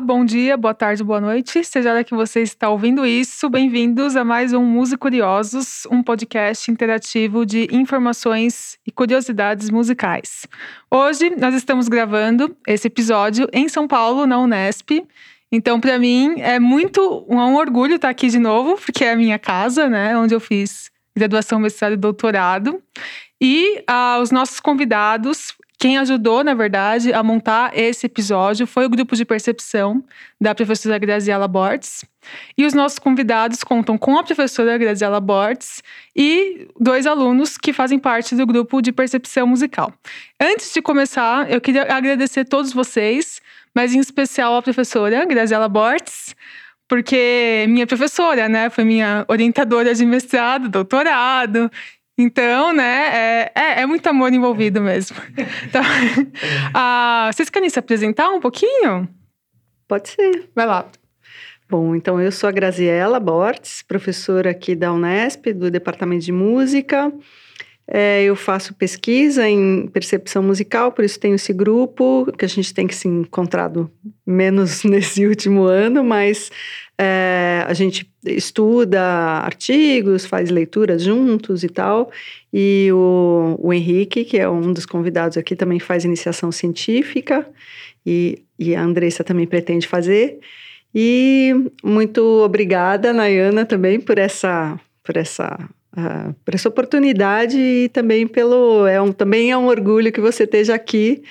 bom dia, boa tarde, boa noite. Seja lá que você está ouvindo isso, bem-vindos a mais um Música Curiosos, um podcast interativo de informações e curiosidades musicais. Hoje nós estamos gravando esse episódio em São Paulo, na Unesp. Então, para mim, é muito um orgulho estar aqui de novo, porque é a minha casa, né, onde eu fiz graduação, mestrado e doutorado. E os nossos convidados... Quem ajudou, na verdade, a montar esse episódio foi o grupo de percepção da professora Graziela Bortes. E os nossos convidados contam com a professora Graziela Bortes e dois alunos que fazem parte do grupo de percepção musical. Antes de começar, eu queria agradecer a todos vocês, mas em especial à professora Graziela Bortes, porque minha professora, né, foi minha orientadora de mestrado, doutorado... Então, né, é muito amor envolvido mesmo. Então, vocês querem se apresentar um pouquinho? Pode ser. Vai lá. Bom, então eu sou a Graziela Bortes, professora aqui da Unesp, do Departamento de Música. Eu faço pesquisa em percepção musical, por isso tenho esse grupo, que a gente tem que se encontrado menos nesse último ano, mas a gente estuda artigos, faz leituras juntos e tal. E o Henrique, que é um dos convidados aqui, também faz iniciação científica e a Andressa também pretende fazer. E muito obrigada, Nayana, também por essa oportunidade e também também é um orgulho que você esteja aqui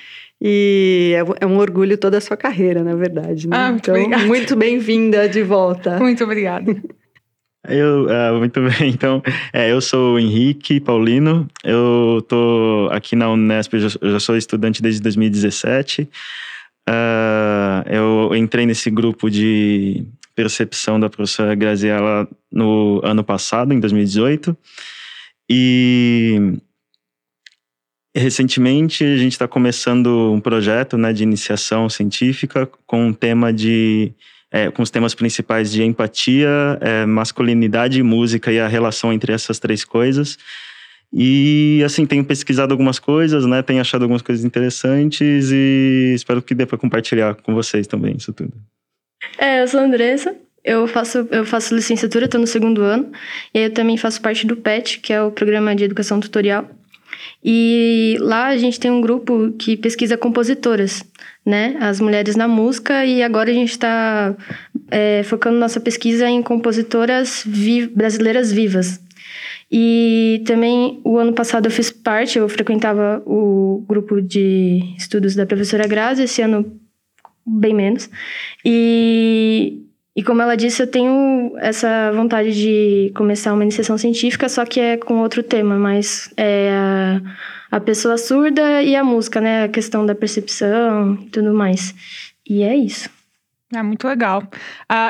e é um orgulho toda a sua carreira, na verdade, né? Então, obrigada. Muito bem-vinda de volta. Muito obrigada. Muito bem, então, eu sou o Henrique Paulino, eu tô aqui na Unesp, eu já sou estudante desde 2017, eu entrei nesse grupo de... percepção da professora Graziela no ano passado, em 2018. E recentemente a gente está começando um projeto, né, de iniciação científica com um tema com os temas principais de empatia, masculinidade e música e a relação entre essas três coisas. E, assim, tenho pesquisado algumas coisas, né? Tenho achado algumas coisas interessantes e espero que dê para compartilhar com vocês também isso tudo. Eu sou a Andressa, eu faço licenciatura, estou no segundo ano, e aí eu também faço parte do PET, que é o Programa de Educação Tutorial, e lá a gente tem um grupo que pesquisa compositoras, né, as mulheres na música, e agora a gente está focando nossa pesquisa em compositoras brasileiras vivas. E também, o ano passado eu fiz parte, eu frequentava o grupo de estudos da professora Grazi, esse ano bem menos, e como ela disse, eu tenho essa vontade de começar uma iniciação científica, só que é com outro tema, mas é a pessoa surda e a música, né, a questão da percepção e tudo mais, e é isso. É muito legal.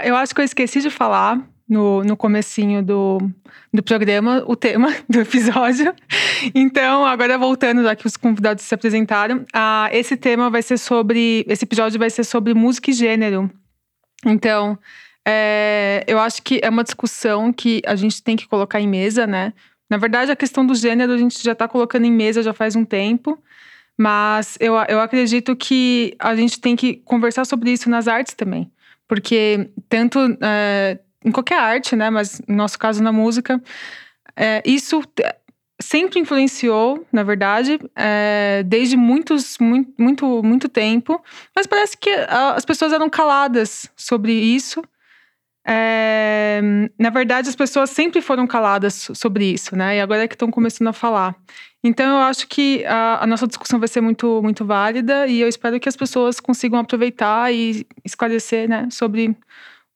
Eu acho que eu esqueci de falar no comecinho do programa, o tema do episódio. Então, agora voltando, já que os convidados se apresentaram, esse tema vai ser sobre... Esse episódio vai ser sobre música e gênero. Então, eu acho que é uma discussão que a gente tem que colocar em mesa, né? Na verdade, a questão do gênero a gente já está colocando em mesa já faz um tempo. Mas eu acredito que a gente tem que conversar sobre isso nas artes também. Porque tanto... em qualquer arte, né, mas no nosso caso na música, isso sempre influenciou, na verdade, desde muito tempo, mas parece que as pessoas eram caladas sobre isso. Na verdade, as pessoas sempre foram caladas sobre isso, né, e agora é que estão começando a falar. Então, eu acho que a nossa discussão vai ser muito, muito válida e eu espero que as pessoas consigam aproveitar e esclarecer, né, sobre...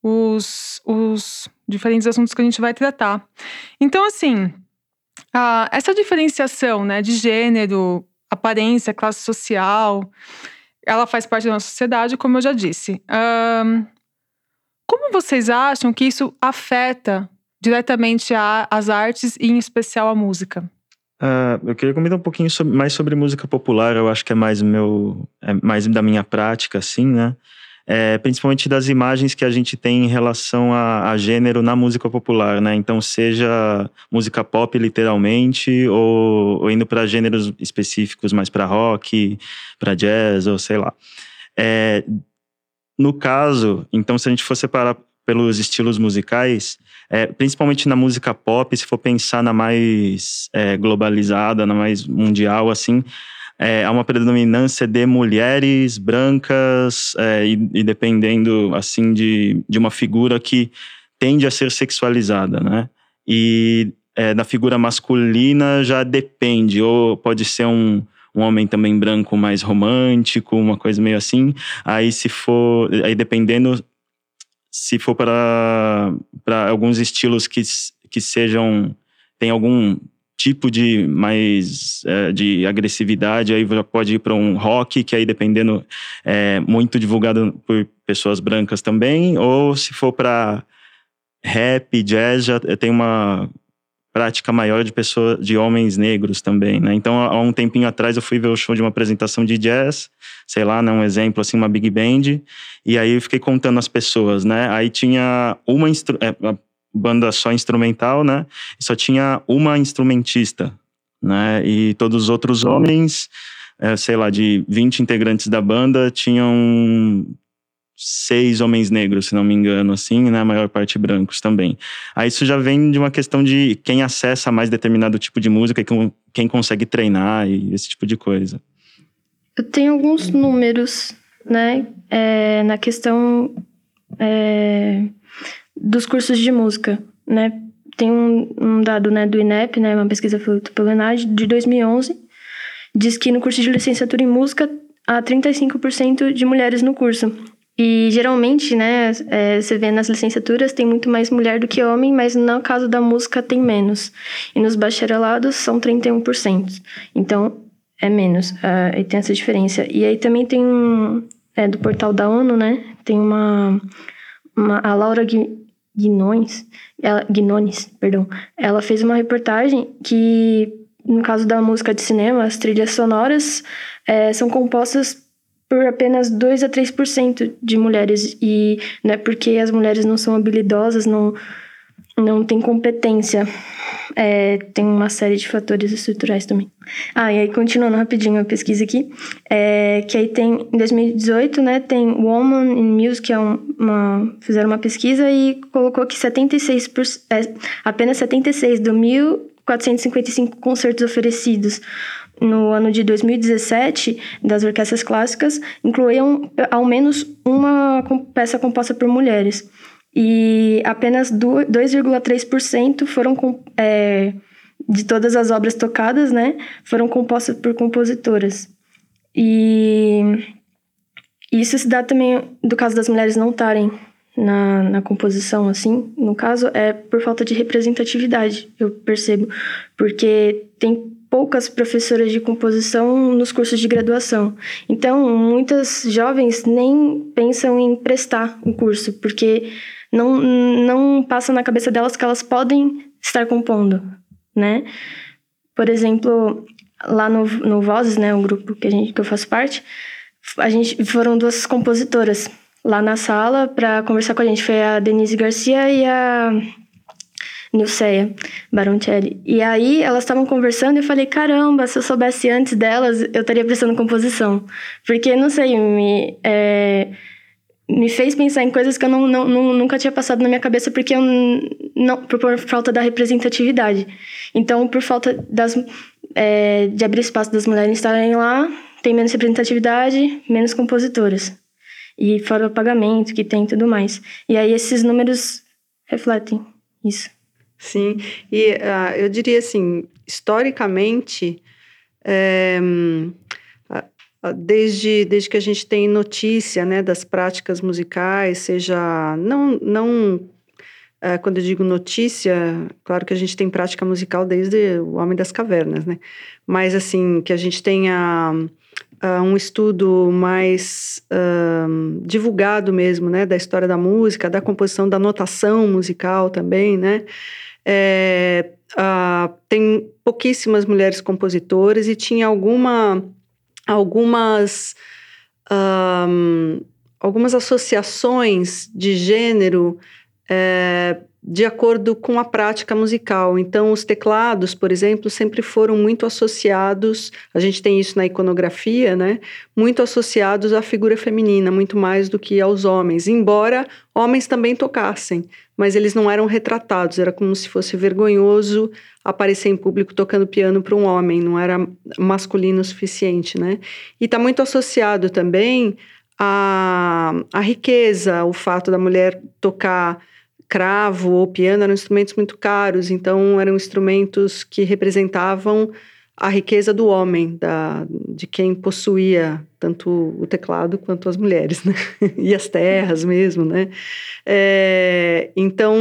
os diferentes assuntos que a gente vai tratar. Então, assim, essa diferenciação, né, de gênero, aparência, classe social, ela faz parte da nossa sociedade, como eu já disse. Como vocês acham que isso afeta diretamente as artes e, em especial, a música? Eu queria comentar um pouquinho mais sobre música popular, eu acho que é mais da minha prática, assim, né? Principalmente das imagens que a gente tem em relação a gênero na música popular, né? Então, seja música pop, literalmente, ou indo para gêneros específicos, mais para rock, para jazz, ou sei lá. No caso, então, se a gente for separar pelos estilos musicais, principalmente na música pop, se for pensar na mais globalizada, na mais mundial, assim, há uma predominância de mulheres brancas e dependendo, assim, de uma figura que tende a ser sexualizada, né? E na figura masculina já depende, ou pode ser um homem também branco mais romântico, uma coisa meio assim. Aí dependendo, se for para alguns estilos que sejam, tem algum tipo de mais de agressividade, aí já pode ir para um rock, que aí dependendo é muito divulgado por pessoas brancas também, ou se for para rap, jazz, já tem uma prática maior de homens negros também, né? Então, há um tempinho atrás eu fui ver o show de uma apresentação de jazz, sei lá, né, um exemplo assim, uma big band, e aí eu fiquei contando as pessoas, né? Aí tinha uma banda só instrumental, né? Só tinha uma instrumentista, né? E todos os outros homens, sei lá, de 20 integrantes da banda, tinham 6 homens negros, se não me engano, assim, né? A maior parte brancos também. Aí isso já vem de uma questão de quem acessa mais determinado tipo de música e quem consegue treinar e esse tipo de coisa. Eu tenho alguns números, né? Na questão dos cursos de música, né? Tem um dado, né, do INEP, né? Uma pesquisa feita pelo ENAD, de 2011, diz que no curso de licenciatura em música há 35% de mulheres no curso. E geralmente, né, você vê nas licenciaturas tem muito mais mulher do que homem, mas no caso da música tem menos. E nos bacharelados são 31%. Então, é menos. Aí tem essa diferença. E aí também tem do portal da ONU, né, tem a Laura Guinones, ela fez uma reportagem que, no caso da música de cinema, as trilhas sonoras são compostas por apenas 2 a 3% de mulheres, e não é porque as mulheres não são habilidosas, não têm competência. Tem uma série de fatores estruturais também. E aí, continuando rapidinho a pesquisa aqui, que aí tem, em 2018, né, tem Woman in Music, que é fizeram uma pesquisa e colocou que 76%, apenas 76% do 1.455 concertos oferecidos no ano de 2017, das orquestras clássicas, incluíam ao menos uma peça composta por mulheres. E apenas 2,3% de todas as obras tocadas, né, foram compostas por compositoras. E isso se dá também do caso das mulheres não estarem na composição, assim, no caso, por falta de representatividade, eu percebo, porque tem poucas professoras de composição nos cursos de graduação. Então, muitas jovens nem pensam em prestar o curso, porque não passa na cabeça delas que elas podem estar compondo, né? Por exemplo, lá no Vozes, né, o grupo que eu faço parte, foram 2 compositoras lá na sala para conversar com a gente. Foi a Denise Garcia e a Nilcea Baroncelli. E aí elas estavam conversando e eu falei, caramba, se eu soubesse antes delas, eu estaria prestando composição. Porque, não sei, me fez pensar em coisas que eu nunca tinha passado na minha cabeça, porque eu por falta da representatividade. Então, por falta de abrir espaço das mulheres estarem lá, tem menos representatividade, menos compositoras. E fora o pagamento que tem e tudo mais. E aí esses números refletem isso. Sim, e eu diria assim, historicamente, desde que a gente tem notícia, né, das práticas musicais, seja, quando eu digo notícia, claro que a gente tem prática musical desde o Homem das Cavernas, né, mas assim, que a gente tenha um estudo mais divulgado mesmo, né, da história da música, da composição, da notação musical também, né. Tem pouquíssimas mulheres compositoras e tinha algumas associações de gênero de acordo com a prática musical. Então, os teclados, por exemplo, sempre foram muito associados, a gente tem isso na iconografia, né? Muito associados à figura feminina, muito mais do que aos homens, embora homens também tocassem, mas eles não eram retratados, era como se fosse vergonhoso aparecer em público tocando piano para um homem, não era masculino o suficiente, né? E está muito associado também à riqueza, o fato da mulher tocar cravo ou piano eram instrumentos muito caros, então eram instrumentos que representavam a riqueza do homem, de quem possuía tanto o teclado quanto as mulheres, né? E as terras mesmo, né? Então,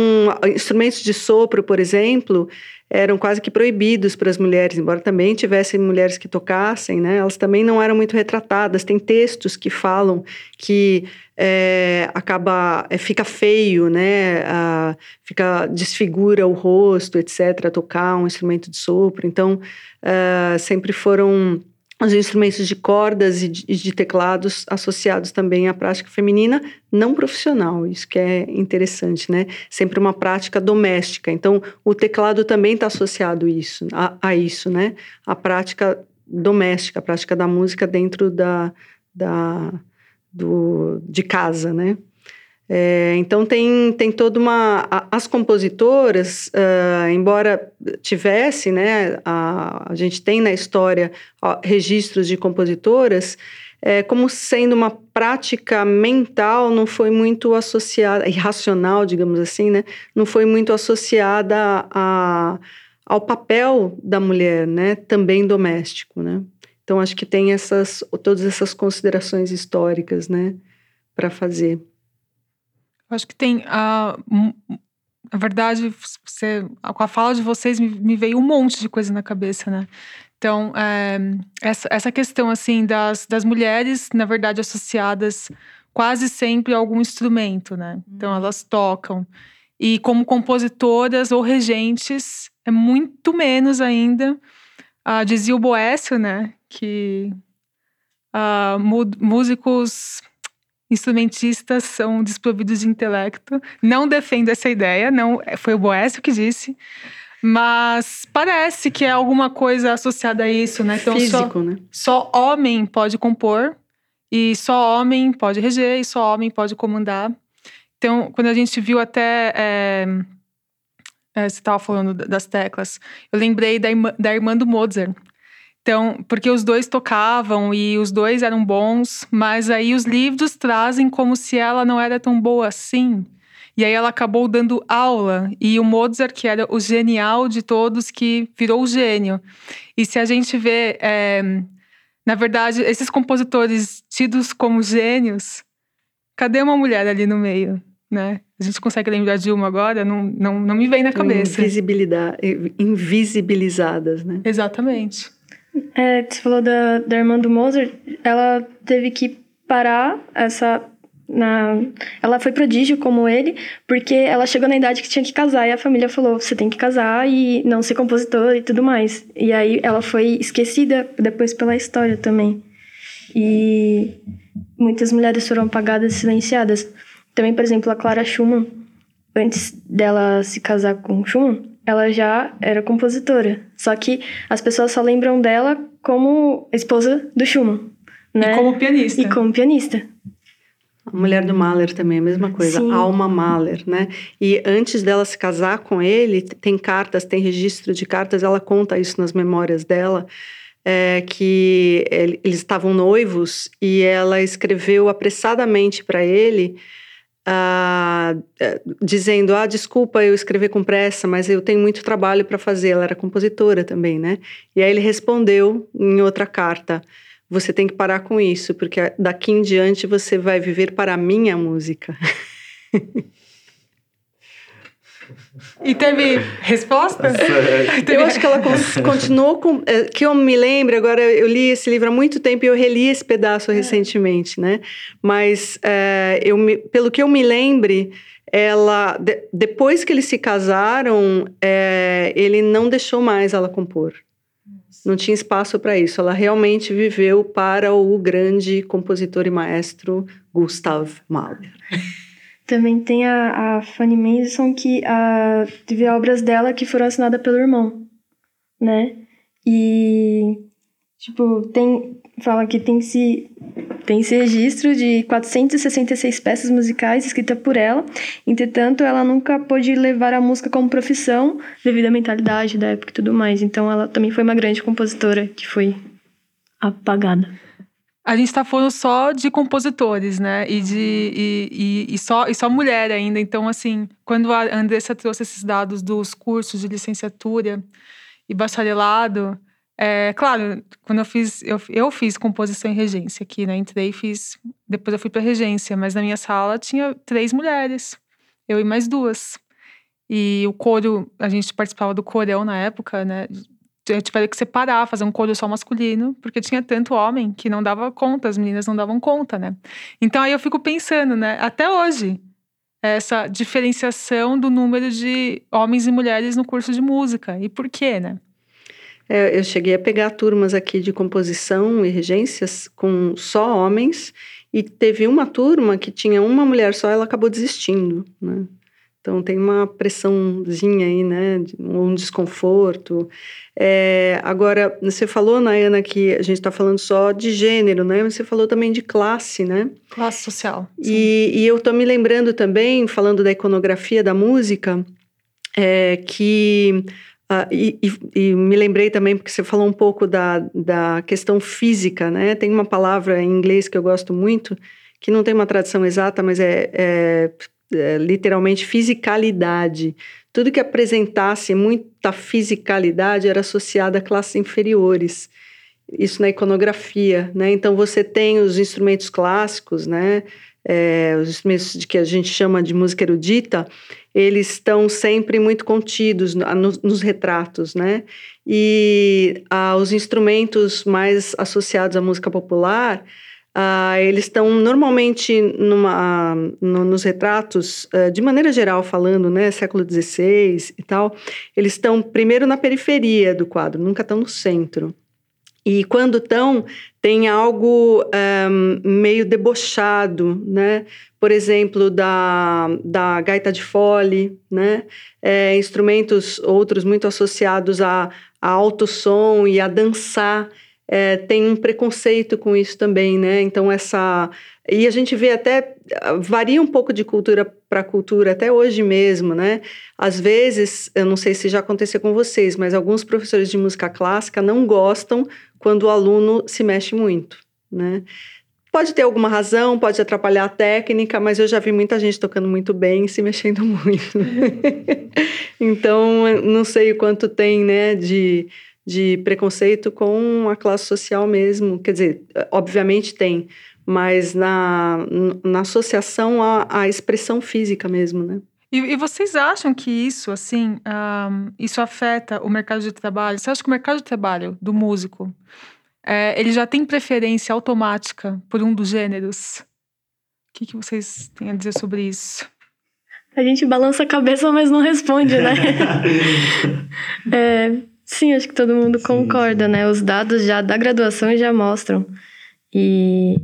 instrumentos de sopro, por exemplo, eram quase que proibidos para as mulheres, embora também tivessem mulheres que tocassem, né? Elas também não eram muito retratadas. Tem textos que falam que fica feio, né? Desfigura o rosto, etc., tocar um instrumento de sopro. Então, sempre foram os instrumentos de cordas e de teclados associados também à prática feminina não profissional, isso que é interessante, né? Sempre uma prática doméstica. Então, o teclado também está associado a isso, né? A prática doméstica, a prática da música dentro de casa, né? Então, tem toda uma... As compositoras, embora tivesse, né, a gente tem na história registros de compositoras, como sendo uma prática mental, não foi muito associada, irracional, digamos assim, né, não foi muito associada ao papel da mulher, né, também doméstico, né. Então, acho que tem todas essas considerações históricas, né, para fazer. Acho que tem, na verdade, com a fala de vocês me veio um monte de coisa na cabeça, né? Então, essa questão, assim, das mulheres, na verdade, associadas quase sempre a algum instrumento, né? Então, elas tocam. E como compositoras ou regentes, é muito menos ainda. Dizia o Boécio, né? Que músicos... instrumentistas são desprovidos de intelecto. Não defendo essa ideia, não, foi o Boécio que disse, mas parece que é alguma coisa associada a isso, né? Então, físico, né? Só homem pode compor, e só homem pode reger, e só homem pode comandar. Então, quando a gente viu até... você estava falando das teclas, eu lembrei da irmã do Mozart. Então, porque os dois tocavam e os dois eram bons, mas aí os livros trazem como se ela não era tão boa assim. E aí ela acabou dando aula. E o Mozart, que era o genial de todos, que virou o gênio. E se a gente vê, na verdade, esses compositores tidos como gênios, cadê uma mulher ali no meio, né? A gente consegue lembrar de uma agora? Não me vem na cabeça. Invisibilizadas, né? Exatamente. Você falou da irmã do Mozart, ela teve que parar ela foi prodígio como ele, porque ela chegou na idade que tinha que casar e a família falou, você tem que casar e não ser compositora e tudo mais. E aí ela foi esquecida depois pela história também. E muitas mulheres foram apagadas e silenciadas. Também, por exemplo, a Clara Schumann, antes dela se casar com Schumann, ela já era compositora, só que as pessoas só lembram dela como esposa do Schumann, né? E como pianista. A mulher do Mahler também, a mesma coisa, sim. Alma Mahler, né? E antes dela se casar com ele, tem registro de cartas, ela conta isso nas memórias dela, que eles estavam noivos e ela escreveu apressadamente para ele, dizendo, desculpa eu escrever com pressa, mas eu tenho muito trabalho para fazer. Ela era compositora também, né? E aí ele respondeu em outra carta, você tem que parar com isso, porque daqui em diante você vai viver para a minha música. E teve resposta? Eu acho que ela continuou com... Que eu me lembro, agora eu li esse livro há muito tempo e eu reli esse pedaço recentemente, né? Mas, pelo que eu me lembro, ela... Depois que eles se casaram, ele não deixou mais ela compor. Não tinha espaço para isso. Ela realmente viveu para o grande compositor e maestro Gustav Mahler. Também tem a Fanny Mendelssohn, que teve obras dela que foram assinadas pelo irmão, né? E, tipo, fala que tem esse registro de 466 peças musicais escritas por ela. Entretanto, ela nunca pôde levar a música como profissão devido à mentalidade da época e tudo mais. Então, ela também foi uma grande compositora que foi apagada. A gente está falando só de compositores, né? E só mulher ainda. Então, assim, quando a Andressa trouxe esses dados dos cursos de licenciatura e bacharelado, claro, quando eu fiz composição e regência aqui, né? Entrei e fiz. Depois eu fui para regência, mas na minha sala tinha 3 mulheres, eu e mais 2. E o coro, a gente participava do corão na época, né? Eu tive que separar, fazer um coro só masculino, porque tinha tanto homem que não dava conta, as meninas não davam conta, né? Então aí eu fico pensando, né? Até hoje, essa diferenciação do número de homens e mulheres no curso de música. E por quê, né? Eu cheguei a pegar turmas aqui de composição e regências com só homens, e teve uma turma que tinha uma mulher só, ela acabou desistindo, né? Então, tem uma pressãozinha aí, né? Um desconforto. Agora, você falou, Nayana, que a gente está falando só de gênero, né? Mas você falou também de classe, né? Classe social. E eu estou me lembrando também, falando da iconografia da música, que... E me lembrei também, porque você falou um pouco da questão física, né? Tem uma palavra em inglês que eu gosto muito, que não tem uma tradução exata, mas é literalmente fisicalidade. Tudo que apresentasse muita fisicalidade era associado a classes inferiores. Isso na iconografia, né? Então você tem os instrumentos clássicos, né? Os instrumentos que a gente chama de música erudita, eles estão sempre muito contidos nos retratos, né? E os instrumentos mais associados à música popular, eles estão normalmente nos retratos, de maneira geral falando, né, século XVI e tal, eles estão primeiro na periferia do quadro, nunca estão no centro. E quando estão, tem algo meio debochado, né? Por exemplo, da gaita de fole, né? Instrumentos outros muito associados a alto som e a dançar. Tem um preconceito com isso também, né? Então, E a gente vê até... Varia um pouco de cultura para cultura, até hoje mesmo, né? Às vezes, eu não sei se já aconteceu com vocês, mas alguns professores de música clássica não gostam quando o aluno se mexe muito, né? Pode ter alguma razão, pode atrapalhar a técnica, mas eu já vi muita gente tocando muito bem e se mexendo muito. Então, não sei o quanto tem, né, de preconceito com a classe social mesmo. Quer dizer, obviamente tem, mas na associação à expressão física mesmo, né? E vocês acham que isso, assim, isso afeta o mercado de trabalho? Você acha que o mercado de trabalho do músico, ele já tem preferência automática por um dos gêneros? O que vocês têm a dizer sobre isso? A gente balança a cabeça, mas não responde, né? Sim, acho que todo mundo concorda, né? Os dados já da graduação já mostram. E,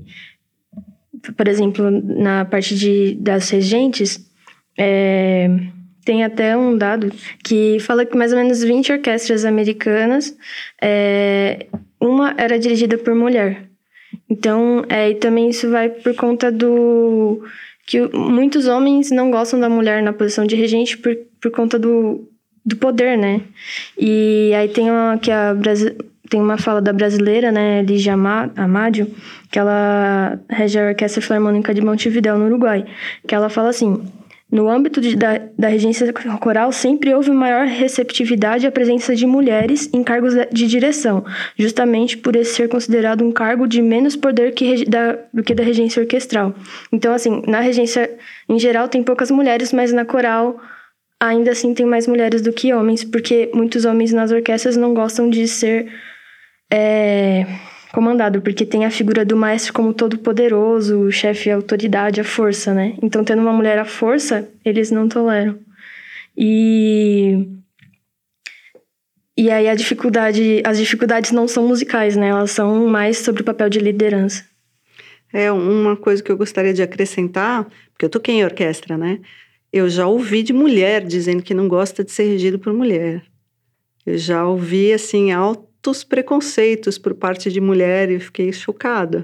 por exemplo, na parte das regentes, tem até um dado que fala que mais ou menos 20 orquestras americanas, uma era dirigida por mulher. Então, e também isso vai por conta do... que muitos homens não gostam da mulher na posição de regente por conta do poder, né? E aí tem tem uma fala da brasileira, né, Ligia Amádio, que ela rege a Orquestra Filarmônica de Montevidéu, no Uruguai, que ela fala assim: no âmbito da regência coral sempre houve maior receptividade à presença de mulheres em cargos de direção, justamente por esse ser considerado um cargo de menos poder do que da regência orquestral. Então, assim, na regência em geral tem poucas mulheres, mas na coral... Ainda assim, tem mais mulheres do que homens, porque muitos homens nas orquestras não gostam de ser comandado, porque tem a figura do maestro como todo poderoso, o chefe, a autoridade, a força, né? Então, tendo uma mulher à força, eles não toleram. E aí as dificuldades não são musicais, né? Elas são mais sobre o papel de liderança. É uma coisa que eu gostaria de acrescentar, porque eu toquei em orquestra, né? Eu já ouvi de mulher dizendo que não gosta de ser regido por mulher. Eu já ouvi, assim, altos preconceitos por parte de mulher e fiquei chocada.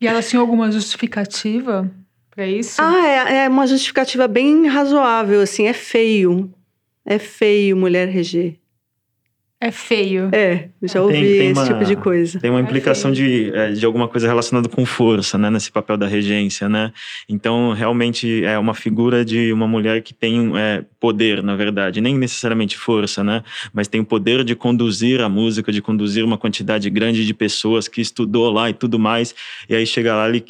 E ela tinha alguma justificativa para isso? É uma justificativa bem razoável, assim, é feio. É feio mulher reger. É feio. É, já ouvi esse tipo de coisa. Tem uma implicação de alguma coisa relacionada com força, né? Nesse papel da regência, né? Então, realmente, é uma figura de uma mulher que tem poder, na verdade. Nem necessariamente força, né? Mas tem o poder de conduzir a música, de conduzir uma quantidade grande de pessoas que estudou lá e tudo mais. E aí chega lá, ele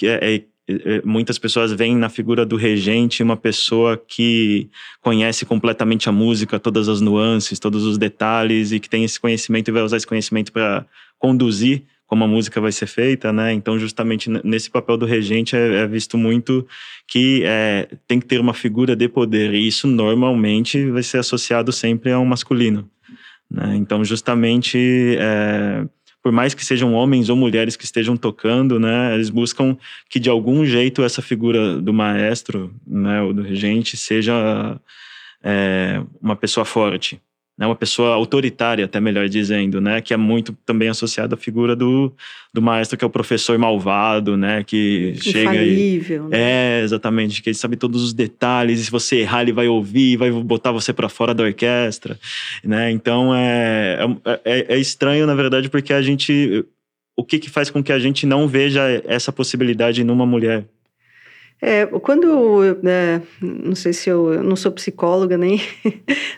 muitas pessoas veem na figura do regente uma pessoa que conhece completamente a música, todas as nuances, todos os detalhes, e que tem esse conhecimento e vai usar esse conhecimento para conduzir como a música vai ser feita, né? Então, justamente nesse papel do regente é visto muito que tem que ter uma figura de poder, e isso normalmente vai ser associado sempre a um masculino, né? Então, justamente... por mais que sejam homens ou mulheres que estejam tocando, né, eles buscam que de algum jeito essa figura do maestro, né, ou do regente, seja uma pessoa forte, né, uma pessoa autoritária, até melhor dizendo, né, que é muito também associada à figura do maestro, que é o professor malvado, né, que chega e... Infalível, né? Exatamente, que ele sabe todos os detalhes, e se você errar ele vai ouvir, vai botar você pra fora da orquestra, né, então é estranho, na verdade, porque a gente... O que faz com que a gente não veja essa possibilidade numa mulher? Não sei se eu não sou psicóloga,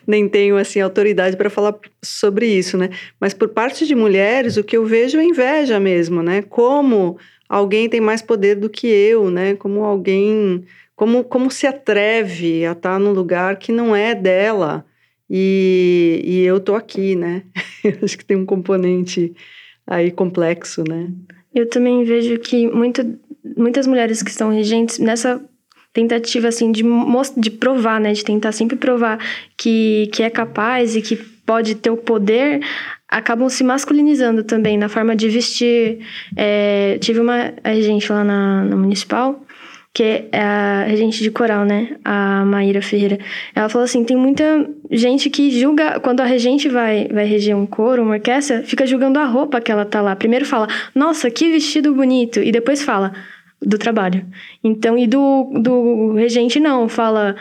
nem tenho, assim, autoridade para falar sobre isso, né? Mas por parte de mulheres, o que eu vejo é inveja mesmo, né? Como alguém tem mais poder do que eu, né? Como alguém... Como se atreve a estar num lugar que não é dela e eu tô aqui, né? Eu acho que tem um componente aí complexo, né? Eu também vejo que muitas mulheres que são regentes, nessa tentativa, assim, de provar, né? De tentar sempre provar que é capaz e que pode ter o poder, acabam se masculinizando também na forma de vestir. Tive uma regente lá na Municipal, que é a regente de coral, né? A Maíra Ferreira. Ela falou assim, tem muita gente que julga... Quando a regente vai reger um coro, uma orquestra, fica julgando a roupa que ela tá lá. Primeiro fala, nossa, que vestido bonito. E depois fala, do trabalho. Então, e do regente não. Fala,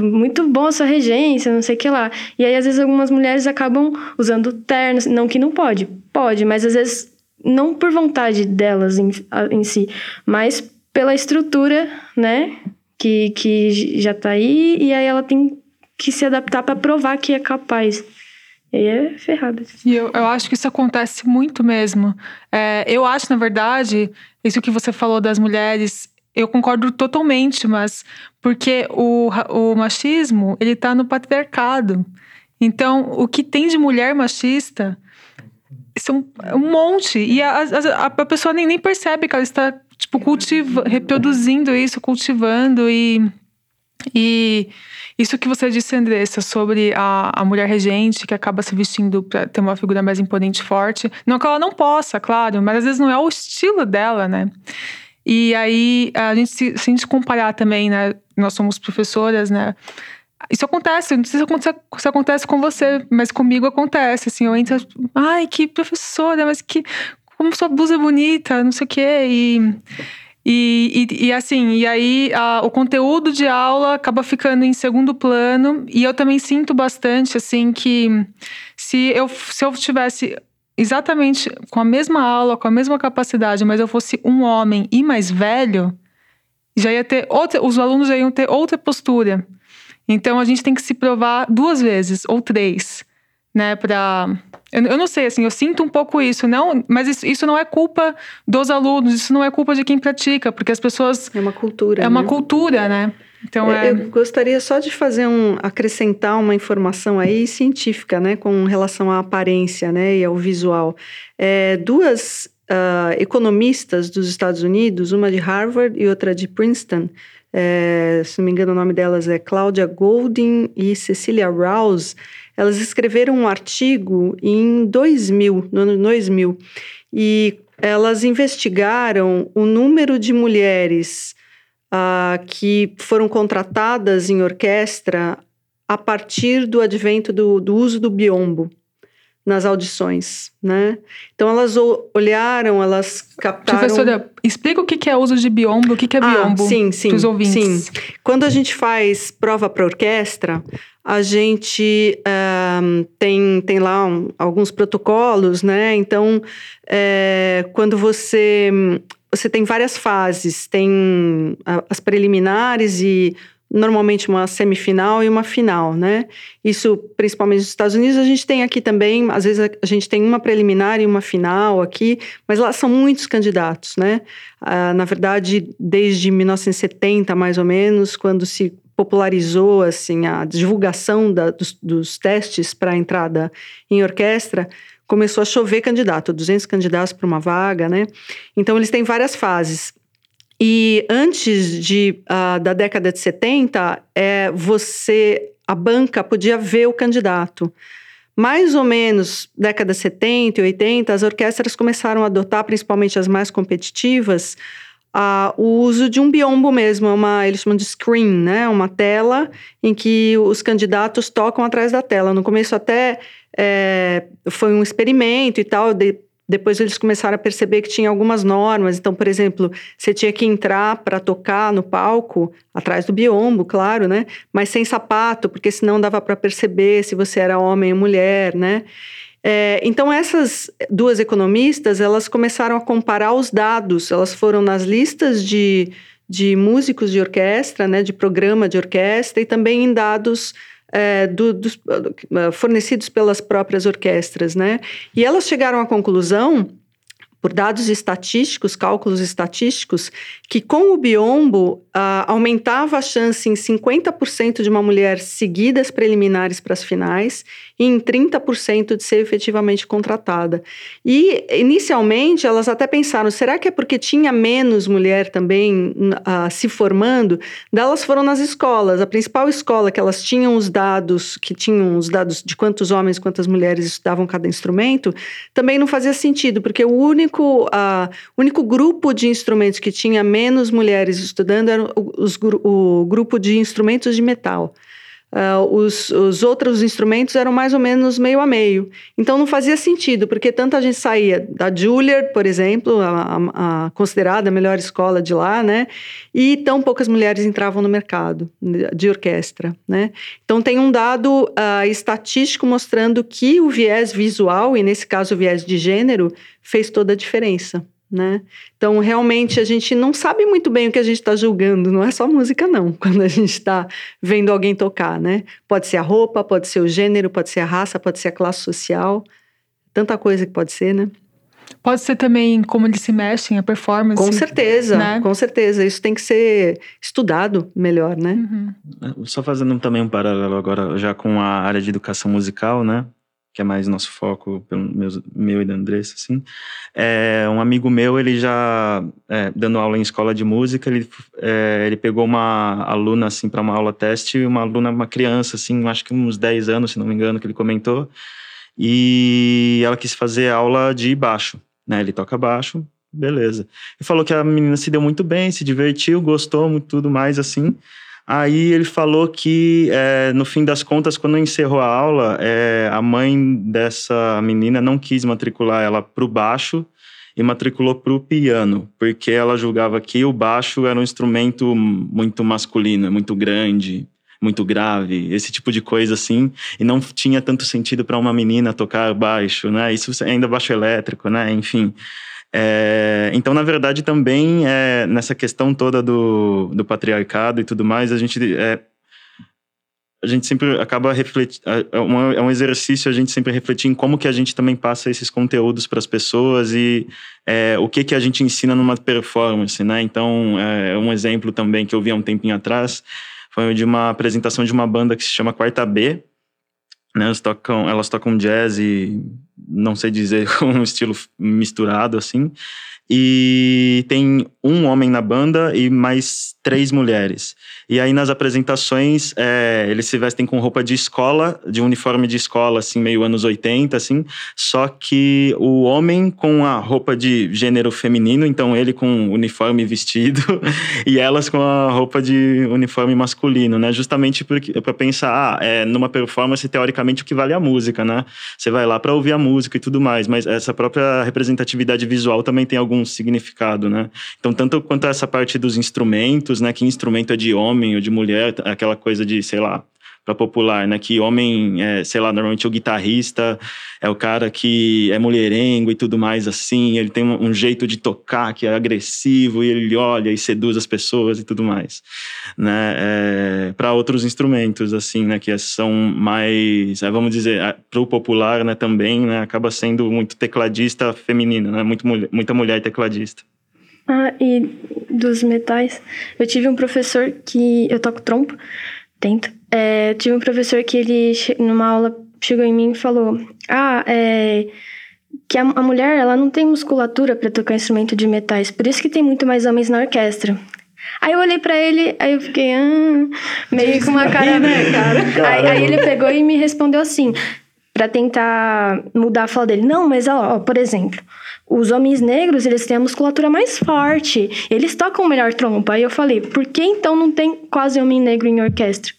muito bom a sua regência, não sei o que lá. E aí, às vezes, algumas mulheres acabam usando ternos. Não que não pode. Pode, mas às vezes, não por vontade delas em si, mas pela estrutura, né, que já tá aí, e aí ela tem que se adaptar para provar que é capaz. E aí é ferrada. E eu acho que isso acontece muito mesmo. Eu acho, na verdade, isso que você falou das mulheres, eu concordo totalmente, mas porque o machismo, ele tá no patriarcado. Então, o que tem de mulher machista são um monte, e a pessoa nem percebe que ela está... Tipo, reproduzindo isso, cultivando, e isso que você disse, Andressa, sobre a mulher regente que acaba se vestindo para ter uma figura mais imponente e forte. Não que ela não possa, claro, mas às vezes não é o estilo dela, né? E aí, se a gente comparar também, né? Nós somos professoras, né? Isso acontece, não sei se acontece com você, mas comigo acontece, assim, eu entro, ai, que professora, mas que... Como sua blusa é bonita, não sei o quê. E assim, e aí o conteúdo de aula acaba ficando em segundo plano. E eu também sinto bastante, assim, que se eu tivesse exatamente com a mesma aula, com a mesma capacidade, mas eu fosse um homem e mais velho, já ia ter os alunos já iam ter outra postura. Então, a gente tem que se provar 2 vezes ou 3, né, pra... Eu não sei, assim, eu sinto um pouco isso, não, mas isso não é culpa dos alunos, isso não é culpa de quem pratica, porque as pessoas... É uma cultura, cultura, né? Então, Eu gostaria só de acrescentar uma informação aí científica, né, com relação à aparência, né, e ao visual. Duas economistas dos Estados Unidos, uma de Harvard e outra de Princeton, se não me engano o nome delas é Cláudia Goldin e Cecília Rouse, elas escreveram um artigo em 2000, no ano 2000, e elas investigaram o número de mulheres que foram contratadas em orquestra a partir do advento do uso do biombo nas audições, né? Então elas olharam, elas captaram... Professora, explica o que é uso de biombo, o que é biombo para os ouvintes. Sim. Quando a gente faz prova para orquestra, a gente tem lá alguns protocolos, né? Então, quando você tem várias fases, tem as preliminares e normalmente uma semifinal e uma final, né? Isso principalmente nos Estados Unidos. A gente tem aqui também, às vezes a gente tem uma preliminar e uma final aqui, mas lá são muitos candidatos, né? Na verdade, desde 1970, mais ou menos, quando se popularizou assim, a divulgação dos testes para a entrada em orquestra, começou a chover candidato, 200 candidatos para uma vaga, né? Então, eles têm várias fases. E antes da década de 70, a banca podia ver o candidato. Mais ou menos, década de 70 e 80, as orquestras começaram a adotar, principalmente as mais competitivas, o uso de um biombo mesmo, eles chamam de screen, né? Uma tela em que os candidatos tocam atrás da tela. No começo até foi um experimento e tal, depois eles começaram a perceber que tinha algumas normas. Então, por exemplo, você tinha que entrar para tocar no palco, atrás do biombo, claro, né? Mas sem sapato, porque senão dava para perceber se você era homem ou mulher, né? Então, essas duas economistas, elas começaram a comparar os dados. Elas foram nas listas de músicos de orquestra, né? De programa de orquestra e também em dados... dos fornecidos pelas próprias orquestras, né? E elas chegaram à conclusão, por dados estatísticos, cálculos estatísticos, que com o biombo aumentava a chance em 50% de uma mulher seguir das preliminares para as finais e em 30% de ser efetivamente contratada. E, inicialmente, elas até pensaram, será que é porque tinha menos mulher também se formando? Daí elas foram nas escolas. A principal escola que elas tinham os dados de quantos homens e quantas mulheres estudavam cada instrumento, também não fazia sentido, porque o único grupo de instrumentos que tinha menos mulheres estudando era o grupo de instrumentos de metal. Os outros instrumentos eram mais ou menos meio a meio. Então, não fazia sentido, porque tanta gente saía da Juilliard, por exemplo, a considerada a melhor escola de lá, né? E tão poucas mulheres entravam no mercado de orquestra, né? Então, tem um dado estatístico mostrando que o viés visual, e nesse caso o viés de gênero, fez toda a diferença, né? Então, realmente, a gente não sabe muito bem o que a gente está julgando. Não é só música, não, quando a gente está vendo alguém tocar, né? Pode ser a roupa, pode ser o gênero, pode ser a raça, pode ser a classe social. Tanta coisa que pode ser, né? Pode ser também como eles se mexem, a performance. Com certeza, né? Com certeza. Isso tem que ser estudado melhor, né? Uhum. Só fazendo também um paralelo agora, já com a área de educação musical, né? Que é mais nosso foco, pelo meu e da Andressa, assim. Um amigo meu, ele já, dando aula em escola de música, ele pegou uma aluna, assim, para uma aula teste, uma criança, assim, acho que uns 10 anos, se não me engano, que ele comentou, e ela quis fazer aula de baixo, né? Ele toca baixo, beleza. Ele falou que a menina se deu muito bem, se divertiu, gostou muito, tudo mais, assim. Aí ele falou que, no fim das contas, quando encerrou a aula, a mãe dessa menina não quis matricular ela para o baixo e matriculou para o piano, porque ela julgava que o baixo era um instrumento muito masculino, muito grande, muito grave, esse tipo de coisa assim, e não tinha tanto sentido para uma menina tocar baixo, né? Isso ainda baixo elétrico, né? Enfim... Então, na verdade, também nessa questão toda do patriarcado e tudo mais, a gente sempre acaba refletindo, é um exercício a gente sempre refletir em como que a gente também passa esses conteúdos para as pessoas e o que a gente ensina numa performance, né? Então, um exemplo também que eu vi há um tempinho atrás foi de uma apresentação de uma banda que se chama Quarta B, né? Elas tocam jazz e não sei dizer, um estilo misturado, assim. E tem um homem na banda e mais 3 mulheres. E aí, nas apresentações, eles se vestem com roupa de escola, de uniforme de escola, assim, meio anos 80, assim. Só que o homem com a roupa de gênero feminino, então ele com uniforme vestido, e elas com a roupa de uniforme masculino, né? Justamente para pensar, numa performance, teoricamente, o que vale é a música, né? Você vai lá para ouvir a música e tudo mais, mas essa própria representatividade visual também tem algum significado, né? Então, tanto quanto essa parte dos instrumentos, né? Que instrumento é de homem ou de mulher, aquela coisa de, sei lá, para popular, né? Que homem, sei lá, normalmente o guitarrista é o cara que é mulherengo e tudo mais assim, ele tem um jeito de tocar que é agressivo e ele olha e seduz as pessoas e tudo mais, né? Para outros instrumentos, assim, né? Que são mais, vamos dizer, pro popular, né? Também, né? Acaba sendo muito tecladista feminina, né? Muita mulher tecladista. Ah, e dos metais, eu tive um professor que eu toco trompa. Tive um professor que ele, numa aula, chegou em mim e falou que a mulher, ela não tem musculatura para tocar instrumento de metais, por isso que tem muito mais homens na orquestra. Aí eu olhei pra ele, aí eu fiquei meio com uma cara, né, cara? Aí ele pegou e me respondeu assim, pra tentar mudar a fala dele. Não, mas ó, por exemplo, os homens negros, eles têm a musculatura mais forte, eles tocam melhor trompa. Aí eu falei, por que então não tem quase homem negro em orquestra,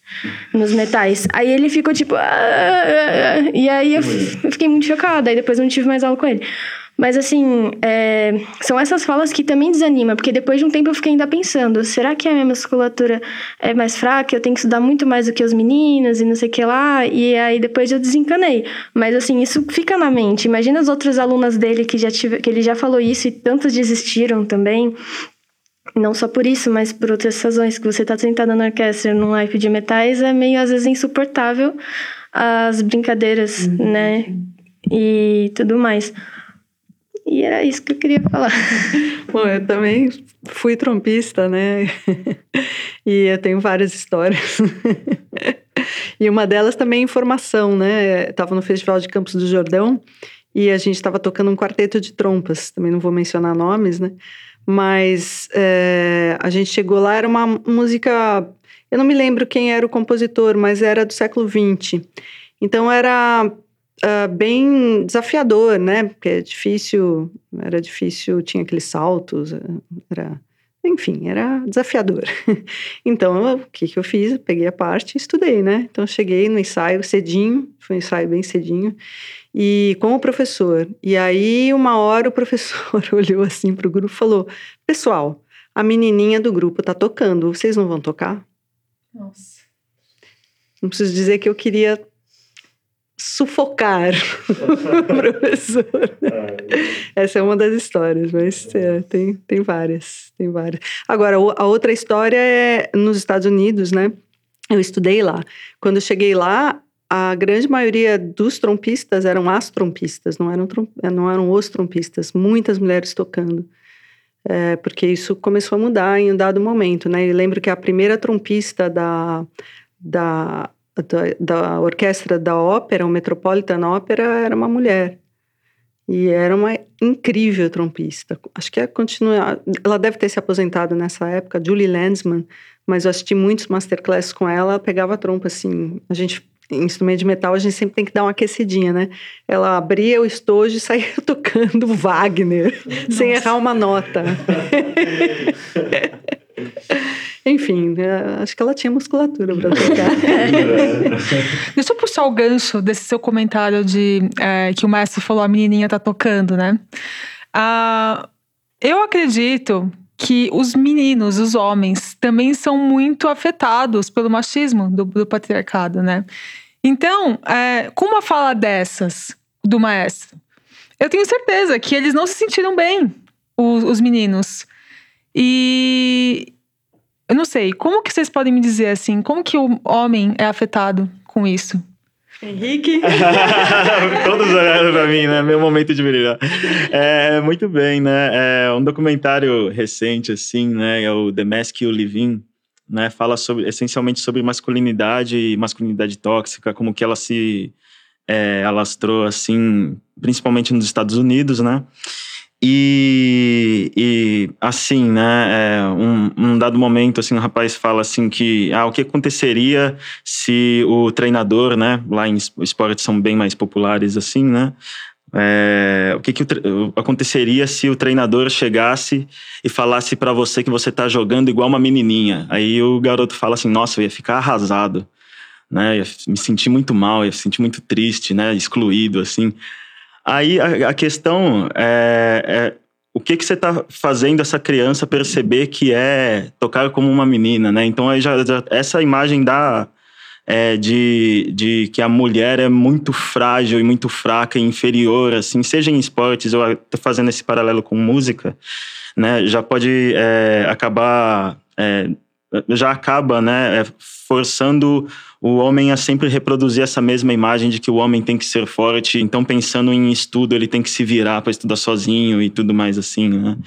nos metais? Aí ele ficou tipo... E aí eu fiquei muito chocada, aí depois não tive mais aula com ele. Mas assim, são essas falas que também desanimam, porque depois de um tempo eu fiquei ainda pensando, será que a minha musculatura é mais fraca, eu tenho que estudar muito mais do que os meninos e não sei o que lá, e aí depois eu desencanei. Mas assim, isso fica na mente, imagina as outras alunas dele que ele já falou isso e tantos desistiram também, não só por isso, mas por outras razões, que você tá sentada na orquestra num naipe de metais, é meio às vezes insuportável as brincadeiras, né, e tudo mais. E era isso que eu queria falar. Bom, eu também fui trompista, né? E eu tenho várias histórias. E uma delas também é em formação, né? Eu tava no Festival de Campos do Jordão e a gente tava tocando um quarteto de trompas. Também não vou mencionar nomes, né? Mas a gente chegou lá, era uma música... Eu não me lembro quem era o compositor, mas era do século XX. Então era... bem desafiador, né? Porque é difícil, era difícil, tinha aqueles saltos, era desafiador. Então, o que eu fiz? Eu peguei a parte e estudei, né? Então, cheguei no ensaio cedinho, foi um ensaio bem cedinho, e com o professor. E aí, uma hora, o professor olhou assim pro grupo e falou, pessoal, a menininha do grupo tá tocando, vocês não vão tocar? Nossa. Não preciso dizer que eu queria... sufocar o professor. Essa é uma das histórias, mas tem várias. Agora, a outra história é nos Estados Unidos, né? Eu estudei lá. Quando eu cheguei lá, a grande maioria dos trompistas eram as trompistas, não eram os trompistas. Muitas mulheres tocando. Porque isso começou a mudar em um dado momento, né? Eu lembro que a primeira trompista da orquestra da ópera, o Metropolitan Opera, era uma mulher. E era uma incrível trompista. Acho que ela deve ter se aposentado nessa época, Julie Landsman, mas eu assisti muitos masterclass com ela, pegava a trompa assim. A gente, em instrumento de metal, a gente sempre tem que dar uma aquecidinha, né? Ela abria o estojo e saía tocando Wagner, sem errar uma nota. Enfim, acho que ela tinha musculatura para tocar. Deixa eu puxar o gancho desse seu comentário de que o maestro falou, a menininha tá tocando, né? Eu acredito que os meninos, os homens, também são muito afetados pelo machismo do patriarcado, né? Então, com uma fala dessas do maestro, eu tenho certeza que eles não se sentiram bem, os meninos. E... eu não sei, como que vocês podem me dizer assim, como que o homem é afetado com isso? Henrique? Todos olharam pra mim, né? Meu momento de brilhar. Muito bem, né? Um documentário recente, assim, né? É o The Mask You Live In, né? Fala essencialmente sobre masculinidade e masculinidade tóxica, como que ela se... alastrou, assim, principalmente nos Estados Unidos, né? E assim, né, um dado momento, assim, um rapaz fala assim que, o que aconteceria se o treinador, né, lá em esportes são bem mais populares, assim, né, aconteceria se o treinador chegasse e falasse pra você que você tá jogando igual uma menininha. Aí o garoto fala assim, nossa, eu ia ficar arrasado, né, ia me sentir muito mal, ia me sentir muito triste, né, excluído, assim. Aí a questão é o que você está fazendo essa criança perceber que é tocar como uma menina, né? Então aí já essa imagem de que a mulher é muito frágil e muito fraca e inferior, assim, seja em esportes ou até fazendo esse paralelo com música, né? Já pode acaba, né, forçando o homem a sempre reproduzir essa mesma imagem de que o homem tem que ser forte. Então, pensando em estudo, ele tem que se virar para estudar sozinho e tudo mais assim, né?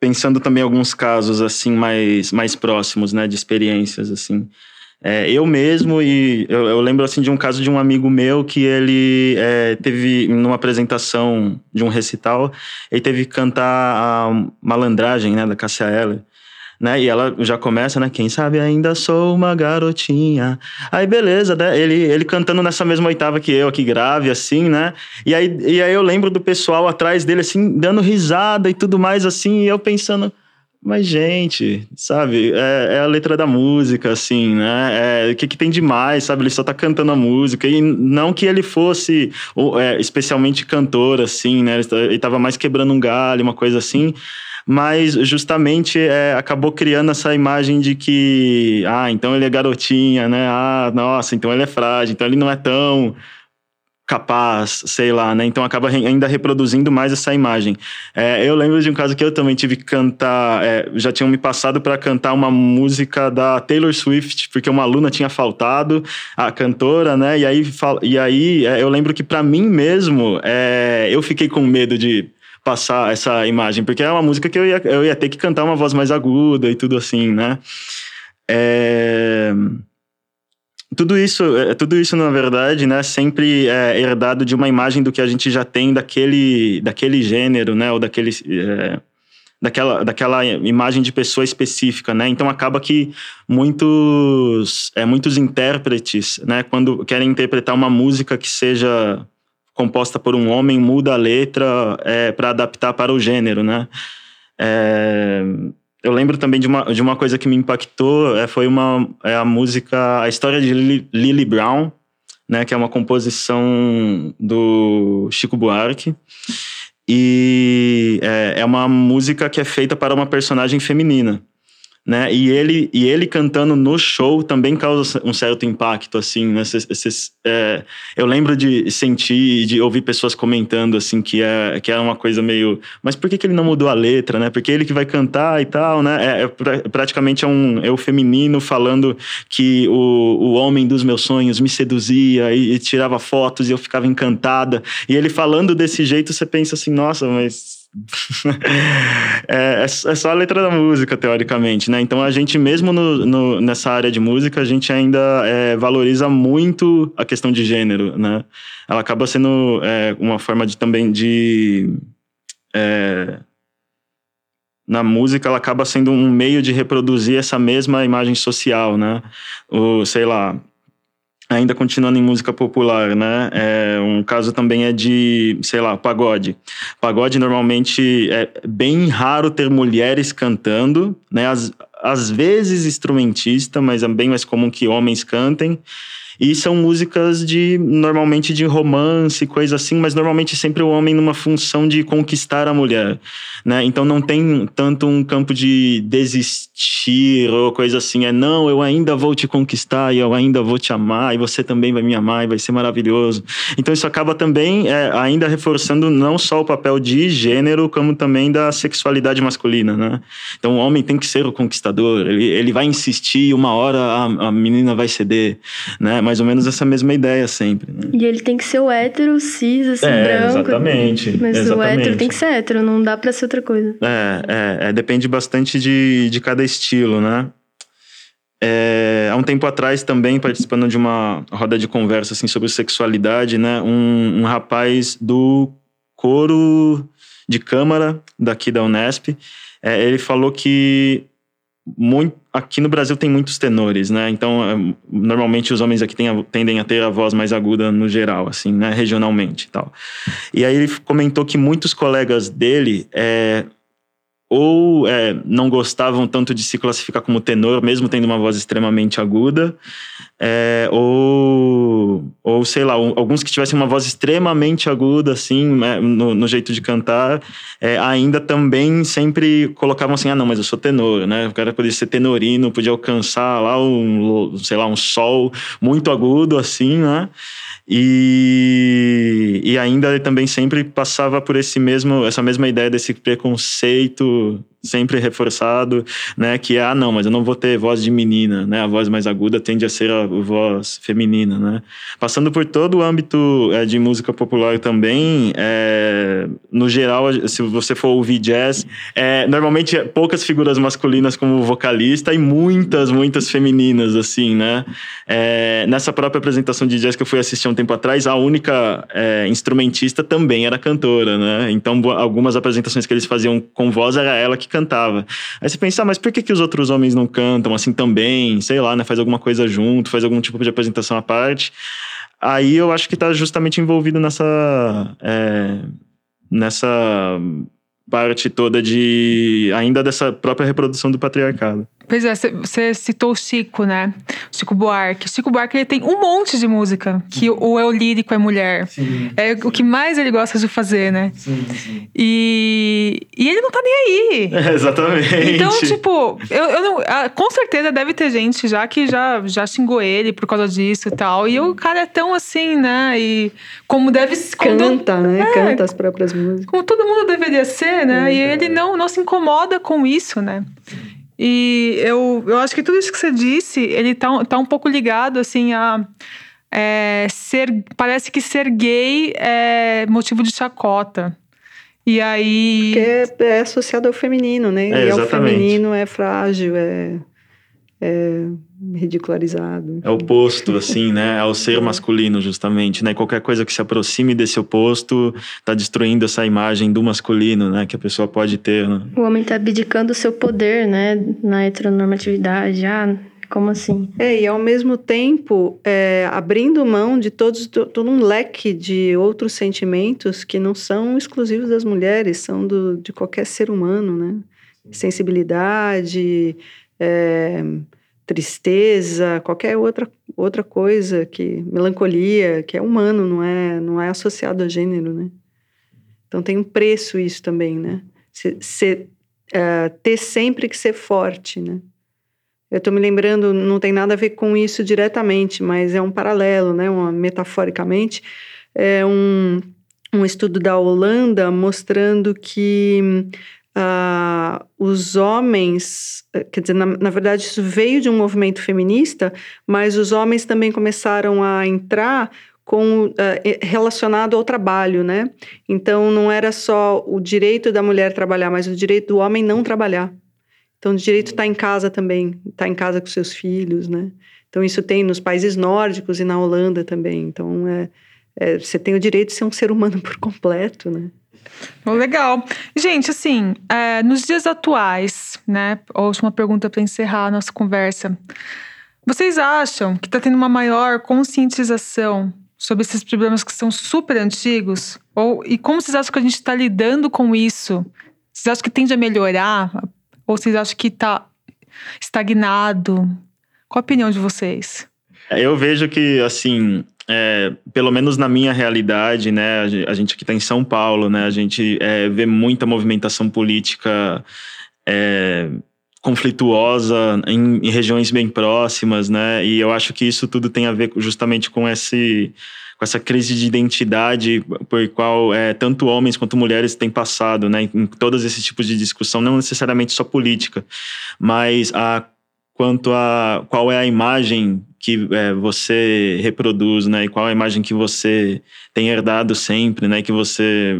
Pensando também em alguns casos assim mais próximos, né, de experiências assim. Eu mesmo, e eu lembro assim de um caso de um amigo meu que ele teve, numa apresentação de um recital, ele teve que cantar a Malandragem, né, da Cássia Eller, né, e ela já começa, né, quem sabe ainda sou uma garotinha, aí beleza, né, ele cantando nessa mesma oitava que eu, aqui grave, assim, né, e aí eu lembro do pessoal atrás dele, assim, dando risada e tudo mais, assim, e eu pensando... Mas, gente, sabe, é a letra da música, assim, né? O que tem de mais, sabe? Ele só tá cantando a música. E não que ele fosse especialmente cantor, assim, né? Ele tava mais quebrando um galho, uma coisa assim. Mas, justamente, acabou criando essa imagem de que... então ele é garotinha, né? Nossa, então ele é frágil, então ele não é tão... capaz, sei lá, né? Então acaba ainda reproduzindo mais essa imagem. Eu lembro de um caso que eu também tive que cantar, já tinham me passado para cantar uma música da Taylor Swift, porque uma aluna tinha faltado, a cantora, né? E aí eu lembro que para mim mesmo, eu fiquei com medo de passar essa imagem, porque é uma música que eu ia ter que cantar uma voz mais aguda e tudo assim, né? Tudo isso, na verdade, né, sempre herdado de uma imagem do que a gente já tem daquele gênero, né, ou daquela imagem de pessoa específica, né? Então acaba que muitos intérpretes, né, quando querem interpretar uma música que seja composta por um homem, muda a letra para adaptar para o gênero, né? Eu lembro também de uma coisa que me impactou, foi a música A História de Lily Brown, né, que é uma composição do Chico Buarque. E é uma música que é feita para uma personagem feminina, né? E ele cantando no show também causa um certo impacto, assim, né? Eu lembro de sentir e de ouvir pessoas comentando, assim, que é uma coisa meio... Mas por que ele não mudou a letra, né? Porque ele que vai cantar e tal, né? Praticamente é o feminino falando que o homem dos meus sonhos me seduzia e tirava fotos e eu ficava encantada. E ele falando desse jeito, você pensa assim, nossa, mas... é só a letra da música, teoricamente, né? Então a gente mesmo nessa área de música, a gente ainda valoriza muito a questão de gênero, né? Ela acaba sendo uma forma na música, ela acaba sendo um meio de reproduzir essa mesma imagem social, né? Sei lá, ainda continuando em música popular, né? Um caso também é de, sei lá, pagode. Pagode normalmente é bem raro ter mulheres cantando, né? Às vezes instrumentista, mas é bem mais comum que homens cantem. E são músicas normalmente de romance, coisa assim, mas normalmente sempre o homem numa função de conquistar a mulher, né? Então não tem tanto um campo de desistir ou coisa assim, não, eu ainda vou te conquistar e eu ainda vou te amar e você também vai me amar e vai ser maravilhoso. Então isso acaba também ainda reforçando não só o papel de gênero, como também da sexualidade masculina, né? Então o homem tem que ser o conquistador, ele vai insistir, uma hora a menina vai ceder, né? Mais ou menos essa mesma ideia sempre, né? E ele tem que ser o hétero, cis, assim, branco. Exatamente. Mas exatamente. O hétero tem que ser hétero, não dá pra ser outra coisa. Depende bastante de cada estilo, né? Há um tempo atrás também, participando de uma roda de conversa assim, sobre sexualidade, né? Um rapaz do coro de câmara daqui da Unesp, ele falou que aqui no Brasil tem muitos tenores, né? Então, normalmente os homens aqui tendem a ter a voz mais aguda no geral, assim, né? Regionalmente e tal. E aí ele comentou que muitos colegas dele não gostavam tanto de se classificar como tenor, mesmo tendo uma voz extremamente aguda, ou sei lá, alguns que tivessem uma voz extremamente aguda, assim, no jeito de cantar, ainda também sempre colocavam assim, ah, não, mas eu sou tenor, né? O cara podia ser tenorino, podia alcançar lá um sol muito agudo, assim, né? E ainda ele também sempre passava por essa mesma ideia desse preconceito sempre reforçado, né? Que não, mas eu não vou ter voz de menina, né? A voz mais aguda tende a ser a voz feminina, né? Passando por todo o âmbito de música popular também, no geral, se você for ouvir jazz, normalmente poucas figuras masculinas como vocalista e muitas, muitas femininas, assim, né? Nessa própria apresentação de jazz que eu fui assistir há um tempo atrás, a única instrumentista também era cantora, né? Então, algumas apresentações que eles faziam com voz era ela que cantava. Aí você pensa, mas por que os outros homens não cantam assim também? Sei lá, né? Faz alguma coisa junto, faz algum tipo de apresentação à parte. Aí eu acho que tá justamente envolvido nessa parte toda ainda dessa própria reprodução do patriarcado. Pois é, você citou o Chico, né? Chico Buarque. Chico Buarque, ele tem um monte de música, que ou é o lírico, é mulher. Sim, sim. O que mais ele gosta de fazer, né? Sim, sim. E ele não tá nem aí. Exatamente. Então, tipo, eu não, com certeza deve ter gente já que já xingou ele por causa disso e tal. E o cara é tão assim, né? E como deve... Canta as próprias músicas. Como todo mundo deveria ser, né? E ele não se incomoda com isso, né? E eu acho que tudo isso que você disse, ele tá um pouco ligado, assim, a... parece que ser gay é motivo de chacota. E aí... Porque é associado ao feminino, né? E ao feminino é frágil, é ridicularizado. É oposto, assim, né? Ao ser masculino, justamente, né? Qualquer coisa que se aproxime desse oposto tá destruindo essa imagem do masculino, né? Que a pessoa pode ter, né? O homem tá abdicando o seu poder, né? Na heteronormatividade, como assim? E ao mesmo tempo, abrindo mão de todo um leque de outros sentimentos que não são exclusivos das mulheres, são de qualquer ser humano, né? Sensibilidade... tristeza, qualquer outra coisa, que melancolia, que é humano, não é associado a gênero, né? Então tem um preço isso também, né? Ter sempre que ser forte, né? Eu tô me lembrando, não tem nada a ver com isso diretamente, mas é um paralelo, né? Metaforicamente, é um estudo da Holanda mostrando que... os homens, quer dizer, na verdade isso veio de um movimento feminista, mas os homens também começaram a entrar relacionado ao trabalho, né? Então não era só o direito da mulher trabalhar, mas o direito do homem não trabalhar. Então o direito está em casa também, está em casa com seus filhos, né? Então isso tem nos países nórdicos e na Holanda também. Então você tem o direito de ser um ser humano por completo, né? Legal. Gente, assim, nos dias atuais, né? Última pergunta para encerrar a nossa conversa. Vocês acham que está tendo uma maior conscientização sobre esses problemas que são super antigos? E como vocês acham que a gente está lidando com isso? Vocês acham que tende a melhorar? Ou vocês acham que está estagnado? Qual a opinião de vocês? Eu vejo que, assim... pelo menos na minha realidade, né, a gente aqui está em São Paulo, né, a gente vê muita movimentação política conflituosa em regiões bem próximas, né, e eu acho que isso tudo tem a ver justamente com essa crise de identidade por qual tanto homens quanto mulheres têm passado, né, em todos esses tipos de discussão, não necessariamente só política, mas quanto a qual é a imagem que você reproduz, né? E qual é a imagem que você tem herdado sempre, né? Que você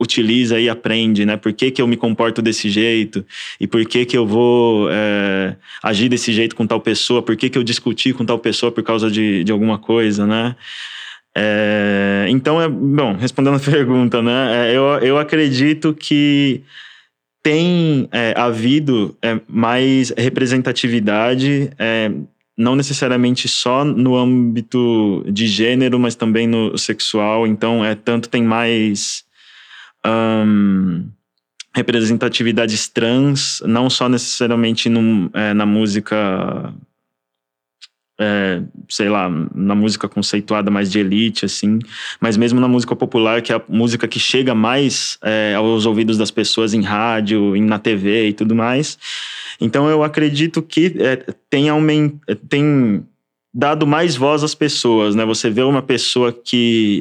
utiliza e aprende, né? Por que que eu me comporto desse jeito? E por que que eu vou agir desse jeito com tal pessoa? Por que que eu discuti com tal pessoa por causa de alguma coisa, né? Então, bom, respondendo a pergunta, né? Eu acredito que tem havido mais representatividade, não necessariamente só no âmbito de gênero, mas também no sexual. Então, tanto tem mais representatividades trans, não só necessariamente na música, sei lá, na música conceituada mais de elite, assim, mas mesmo na música popular, que é a música que chega mais aos ouvidos das pessoas em rádio, na TV e tudo mais. Então eu acredito que tem dado mais voz às pessoas, né? Você vê uma pessoa que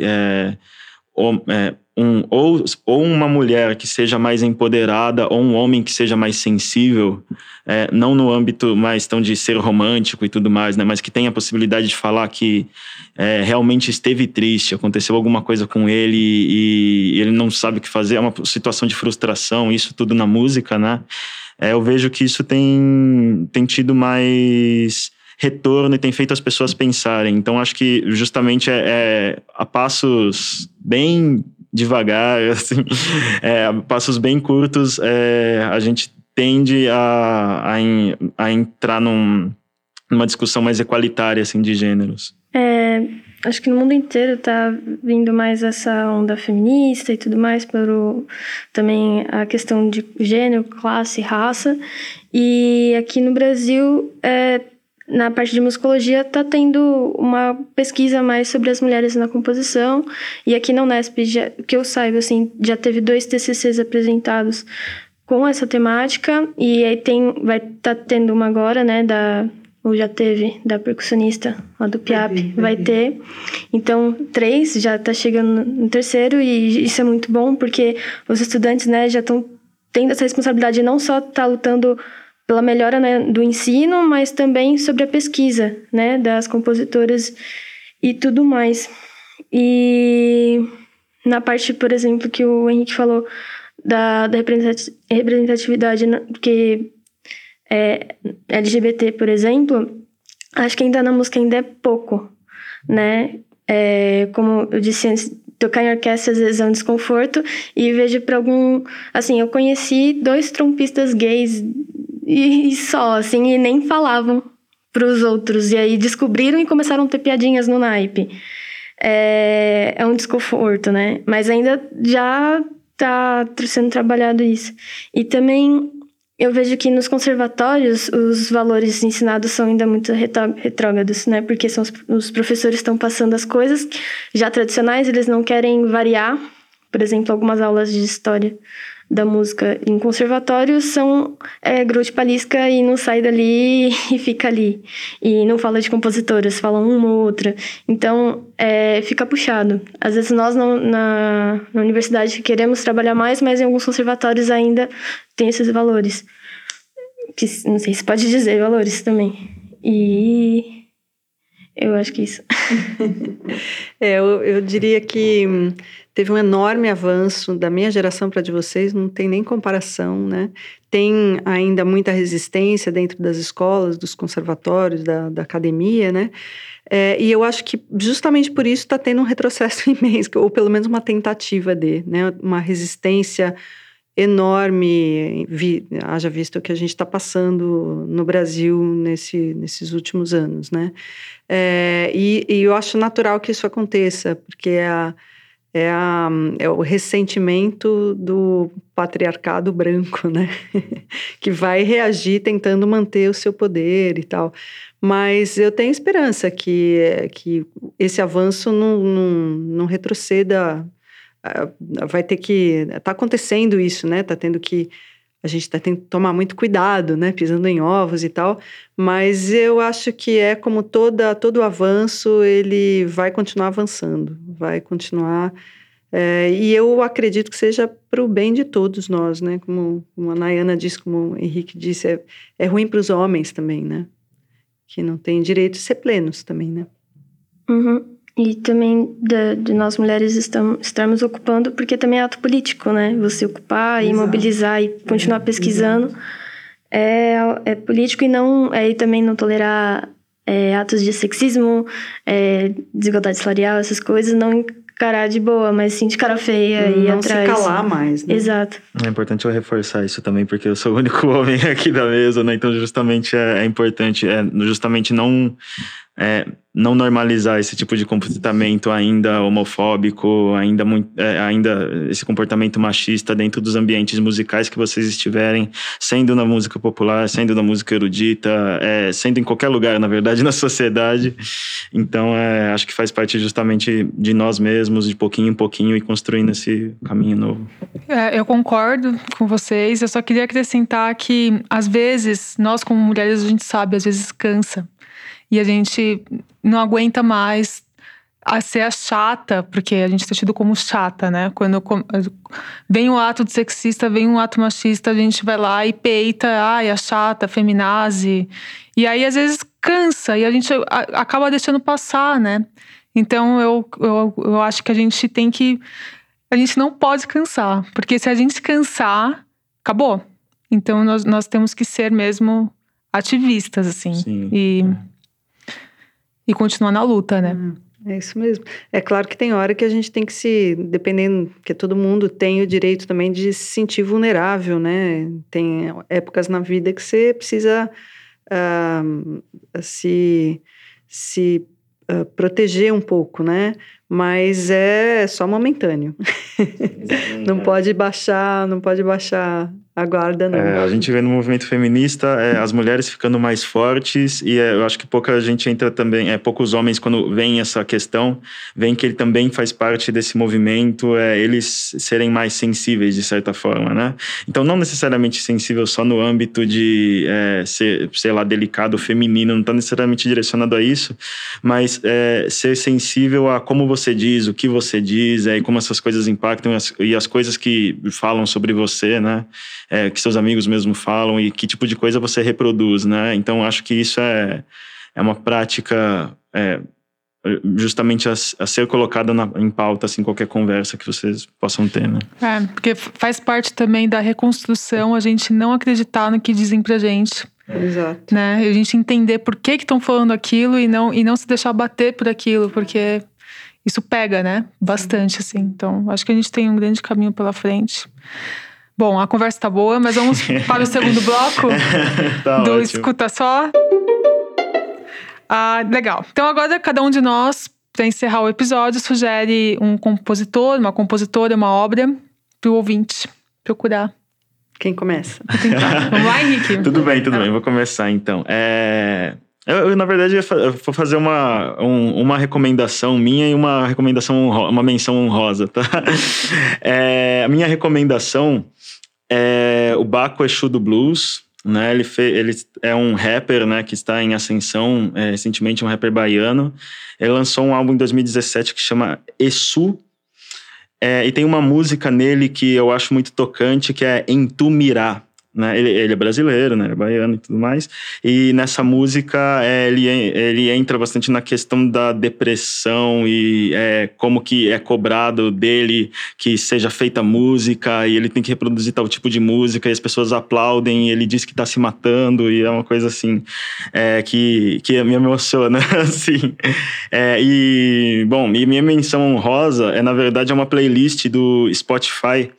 ou uma mulher que seja mais empoderada, ou um homem que seja mais sensível, não no âmbito mais tão de ser romântico e tudo mais, né? Mas que tenha a possibilidade de falar que realmente esteve triste, aconteceu alguma coisa com ele e ele não sabe o que fazer, é uma situação de frustração, isso tudo na música, né? Eu vejo que isso tem tido mais retorno e tem feito as pessoas pensarem. Então acho que justamente a passos bem devagar, assim, passos bem curtos, a gente tende a entrar numa discussão mais igualitária, assim, de gêneros. Acho que no mundo inteiro tá vindo mais essa onda feminista e tudo mais, também a questão de gênero, classe, raça. E aqui no Brasil, na parte de musicologia, tá tendo uma pesquisa mais sobre as mulheres na composição. E aqui na Unesp, que eu saiba, assim, já teve 2 TCCs apresentados com essa temática. E aí vai tá tendo uma agora, né, ou já teve, da percussionista lá do PIAP, vai ter. Então, 3, já tá chegando no 3º, e isso é muito bom, porque os estudantes, né, já estão tendo essa responsabilidade de não só tá lutando pela melhora, né, do ensino, mas também sobre a pesquisa, né, das compositoras e tudo mais. E na parte, por exemplo, que o Henrique falou da representatividade, que LGBT, por exemplo, acho que ainda na música ainda é pouco, né? Como eu disse antes, tocar em orquestra às vezes é um desconforto, e vejo para assim, eu conheci 2 trompistas gays e só, assim, e nem falavam pros outros, e aí descobriram e começaram a ter piadinhas no naipe. É um desconforto, né? Mas ainda já tá sendo trabalhado isso. E também eu vejo que nos conservatórios os valores ensinados são ainda muito retrógrados, né? Porque os professores estão passando as coisas já tradicionais, eles não querem variar. Por exemplo, algumas aulas de história da música em conservatório são grote palisca e não sai dali e fica ali. E não fala de compositoras, fala uma ou outra. Então, fica puxado. Às vezes nós na universidade queremos trabalhar mais, mas em alguns conservatórios ainda tem esses valores. Que, não sei se pode dizer valores também. E eu acho que é isso. Eu diria que teve um enorme avanço da minha geração para de vocês, não tem nem comparação, né? Tem ainda muita resistência dentro das escolas, dos conservatórios, da academia, né? E eu acho que justamente por isso está tendo um retrocesso imenso, ou pelo menos uma tentativa né? Uma resistência enorme, haja visto o que a gente está passando no Brasil nesses últimos anos, né? E eu acho natural que isso aconteça, porque é o ressentimento do patriarcado branco, né? Que vai reagir tentando manter o seu poder e tal. Mas eu tenho esperança que esse avanço não retroceda. Vai ter que... Está acontecendo isso, né? A gente está tendo que tomar muito cuidado, né? Pisando em ovos e tal. Mas eu acho que como todo avanço, ele vai continuar avançando. Vai continuar... e eu acredito que seja para o bem de todos nós, né? Como a Nayana disse, como o Henrique disse, é ruim para os homens também, né? Que não têm direito de ser plenos também, né? Uhum. E também de nós mulheres estamos ocupando, porque também é ato político, né? Você ocupar, exato, e mobilizar e continuar pesquisando é político, e não é, e também não tolerar atos de sexismo, desigualdade salarial, essas coisas, não encarar de boa, mas sim de cara feia e atrás. Não se calar mais, né? Exato. É importante eu reforçar isso também, porque eu sou o único homem aqui da mesa, né? Então justamente é importante, justamente não... não normalizar esse tipo de comportamento ainda homofóbico, ainda esse comportamento machista dentro dos ambientes musicais que vocês estiverem, sendo na música popular, sendo na música erudita, sendo em qualquer lugar, na verdade, na sociedade. Então, acho que faz parte justamente de nós mesmos, de pouquinho em pouquinho, e construindo esse caminho novo. Eu concordo com vocês, eu só queria acrescentar que, às vezes, nós como mulheres, a gente sabe, às vezes cansa. E a gente não aguenta mais a ser a chata, porque a gente está tido como chata, né? Quando vem um ato de sexista, vem um ato machista, a gente vai lá e peita, ai, a chata, a feminazi. E aí, às vezes, cansa e a gente acaba deixando passar, né? Então, eu acho que a gente tem que... A gente não pode cansar, porque se a gente cansar, acabou. Então, nós temos que ser mesmo ativistas, assim. Sim. E continuar na luta, né? É isso mesmo. É claro que tem hora que a gente tem que dependendo, porque todo mundo tem o direito também de se sentir vulnerável, né? Tem épocas na vida que você precisa se proteger um pouco, né? Mas é só momentâneo. Não pode baixar, a guarda, não. A gente vê no movimento feminista as mulheres ficando mais fortes, e eu acho que pouca gente entra também, poucos homens, quando veem essa questão, veem que ele também faz parte desse movimento, eles serem mais sensíveis de certa forma, né? Então não necessariamente sensível só no âmbito de ser, sei lá, delicado, feminino, não está necessariamente direcionado a isso, mas ser sensível a como você diz, o que você diz, e como essas coisas impactam, e as coisas que falam sobre você, né? Que seus amigos mesmo falam, e que tipo de coisa você reproduz, né? Então, acho que isso é uma prática justamente a ser colocada em pauta, assim, qualquer conversa que vocês possam ter, né? Porque faz parte também da reconstrução a gente não acreditar no que dizem pra gente. Exato. Né? A gente entender por que estão falando aquilo e não se deixar bater por aquilo, porque isso pega, né? Bastante, assim. Então, acho que a gente tem um grande caminho pela frente. Bom, a conversa tá boa, mas vamos para o segundo bloco tá do ótimo. Escuta Só. Ah, legal. Então agora cada um de nós, para encerrar o episódio, sugere um compositor, uma compositora, uma obra para o ouvinte procurar. Quem começa? Vamos lá, Henrique. Tudo bem. Vou começar então. Eu, na verdade, vou fazer uma recomendação minha e uma recomendação, uma menção honrosa, tá? A minha recomendação é o Baco Exu do Blues, né? Ele é um rapper, né, que está em ascensão recentemente, um rapper baiano. Ele lançou um álbum em 2017 que chama Exu. E tem uma música nele que eu acho muito tocante, que é Em Tu Mirá. Né? Ele é brasileiro, né? Ele é baiano e tudo mais. E nessa música ele entra bastante na questão da depressão e como que é cobrado dele que seja feita música, e ele tem que reproduzir tal tipo de música, e as pessoas aplaudem, e ele diz que está se matando, e é uma coisa assim que me emociona assim. E minha menção honrosa na verdade, é uma playlist do Spotify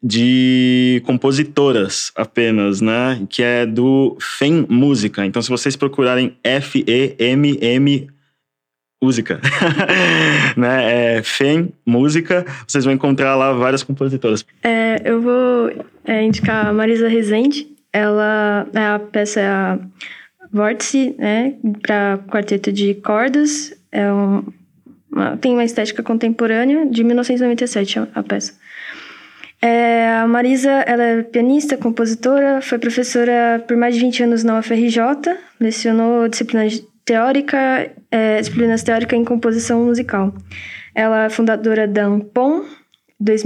de compositoras apenas, né? Que é do FEM Música. Então, se vocês procurarem FEMM Música, né? FEM Música, vocês vão encontrar lá várias compositoras. Eu vou indicar a Marisa Rezende. Ela é a peça a Vórtice, né? Para quarteto de cordas. Tem uma estética contemporânea de 1997 a peça. A Marisa, ela é pianista, compositora, foi professora por mais de 20 anos na UFRJ, lecionou disciplinas teóricas em composição musical. Ela é fundadora da ANPOM,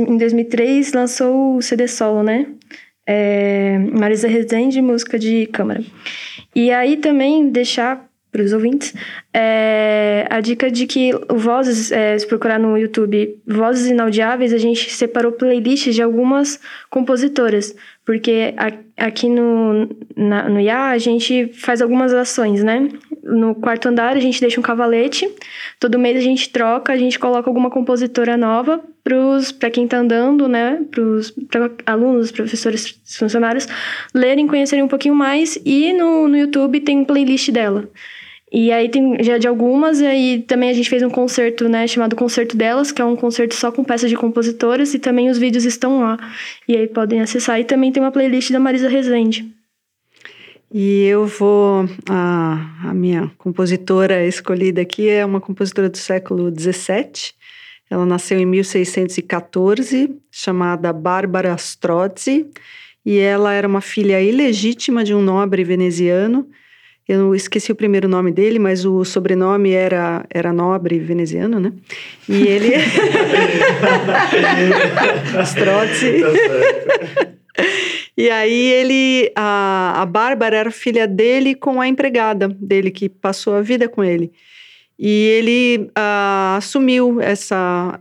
em 2003 lançou o CD solo, né? Marisa Rezende, música de câmara. E aí também deixar para os ouvintes, a dica de que o Vozes, se procurar no YouTube Vozes Inaudiáveis, a gente separou playlists de algumas compositoras, porque aqui no IA a gente faz algumas ações, né? No quarto andar a gente deixa um cavalete, todo mês a gente troca, a gente coloca alguma compositora nova para quem está andando, né? Para alunos, professores, funcionários, lerem, conhecerem um pouquinho mais, e no YouTube tem playlist dela. E aí tem já de algumas, e aí também a gente fez um concerto, né, chamado Concerto Delas, que é um concerto só com peças de compositoras, e também os vídeos estão lá. E aí podem acessar, e também tem uma playlist da Marisa Rezende. E eu vou... A minha compositora escolhida aqui é uma compositora do século XVII. Ela nasceu em 1614, chamada Bárbara Strozzi, e ela era uma filha ilegítima de um nobre veneziano. Eu esqueci o primeiro nome dele, mas o sobrenome era nobre veneziano, né? E ele... Strozzi. E aí ele... A Bárbara era filha dele com a empregada dele, que passou a vida com ele. E ele assumiu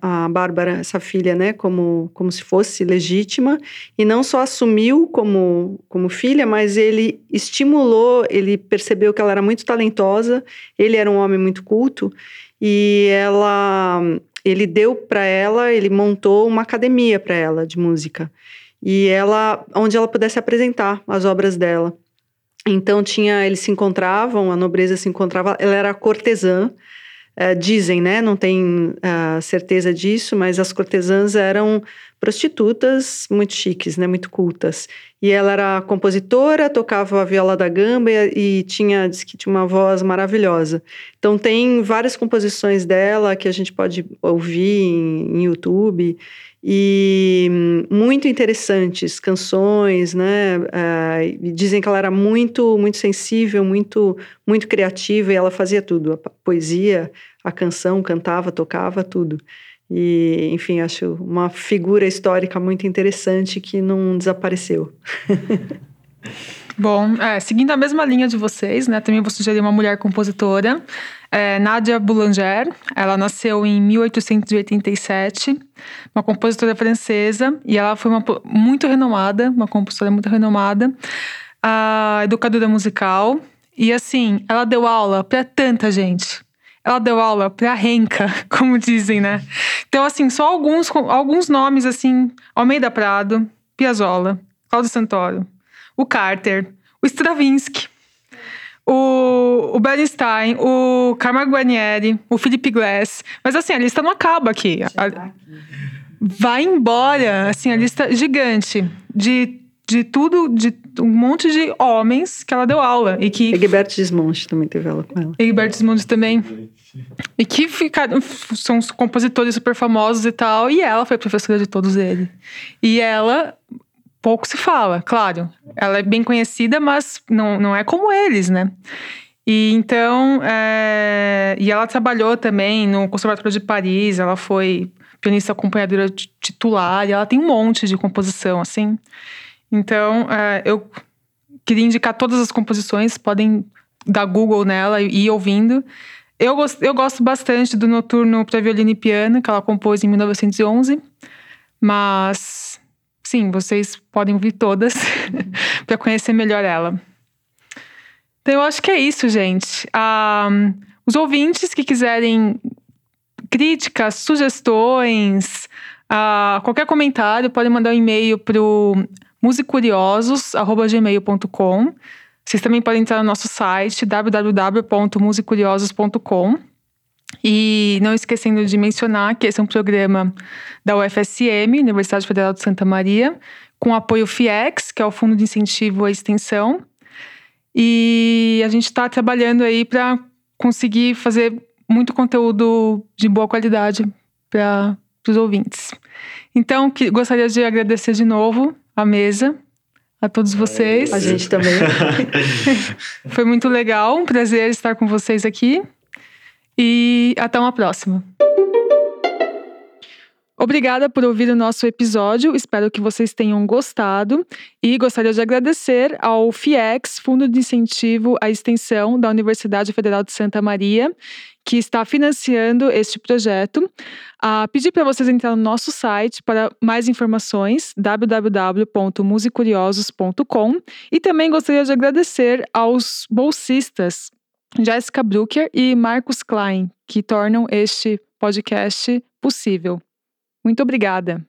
a Bárbara, essa filha, né, como se fosse legítima. E não só assumiu como filha, mas ele estimulou, ele percebeu que ela era muito talentosa, ele era um homem muito culto, e ele deu para ela, ele montou uma academia para ela de música, e onde ela pudesse apresentar as obras dela. Então, eles se encontravam, a nobreza se encontrava, ela era cortesã, dizem, né? Não tem certeza disso, mas as cortesãs eram prostitutas muito chiques, né? Muito cultas. E ela era compositora, tocava a viola da gamba e diz que tinha uma voz maravilhosa. Então, tem várias composições dela que a gente pode ouvir em YouTube, e muito interessantes canções, né? Dizem que ela era muito, muito sensível, muito, muito criativa, e ela fazia tudo, a poesia, a canção, cantava, tocava, tudo. E, enfim, acho uma figura histórica muito interessante que não desapareceu. Bom, seguindo a mesma linha de vocês, né, também vou sugerir uma mulher compositora, Nadia Boulanger. Ela nasceu em 1887, uma compositora francesa, e ela foi uma compositora muito renomada, educadora musical, e assim, ela deu aula para tanta gente. Ela deu aula pra renca, como dizem, né? Então, assim, só alguns nomes, assim: Almeida Prado, Piazzolla, Cláudio Santoro, o Carter, o Stravinsky, o Bernstein, o Camargo Guarnieri, o Philip Glass. Mas, assim, a lista não acaba aqui. Vai embora, assim, a lista gigante de um monte de homens que ela deu aula. E que Gilberto Desmonte também teve aula com ela. Gilberto Desmonte também. E que são os compositores super famosos e tal. E ela foi professora de todos eles. E ela, pouco se fala, claro. Ela é bem conhecida, mas não é como eles, né? E então... E ela trabalhou também no Conservatório de Paris. Ela foi pianista acompanhadora titular. E ela tem um monte de composição, assim... Então, eu queria indicar todas as composições, podem dar Google nela e ir ouvindo. Eu gosto bastante do Noturno para Violino e Piano, que ela compôs em 1911, mas, sim, vocês podem ouvir todas para conhecer melhor ela. Então, eu acho que é isso, gente. Os ouvintes que quiserem críticas, sugestões, qualquer comentário, podem mandar um e-mail para o musicuriosos@gmail.com. Vocês também podem entrar no nosso site www.musicuriosos.com. E não esquecendo de mencionar que esse é um programa da UFSM, Universidade Federal de Santa Maria, com apoio FIEX, que é o Fundo de Incentivo à Extensão. E a gente está trabalhando aí para conseguir fazer muito conteúdo de boa qualidade para os ouvintes. Então, gostaria de agradecer de novo a mesa, a todos vocês. A gente também. Foi muito legal, um prazer estar com vocês aqui. E até uma próxima. Obrigada por ouvir o nosso episódio, espero que vocês tenham gostado e gostaria de agradecer ao FIEX, Fundo de Incentivo à Extensão da Universidade Federal de Santa Maria, que está financiando este projeto. Pedi para vocês entrar no nosso site para mais informações, www.musicuriosos.com, e também gostaria de agradecer aos bolsistas Jéssica Brucker e Marcos Klein, que tornam este podcast possível. Muito obrigada!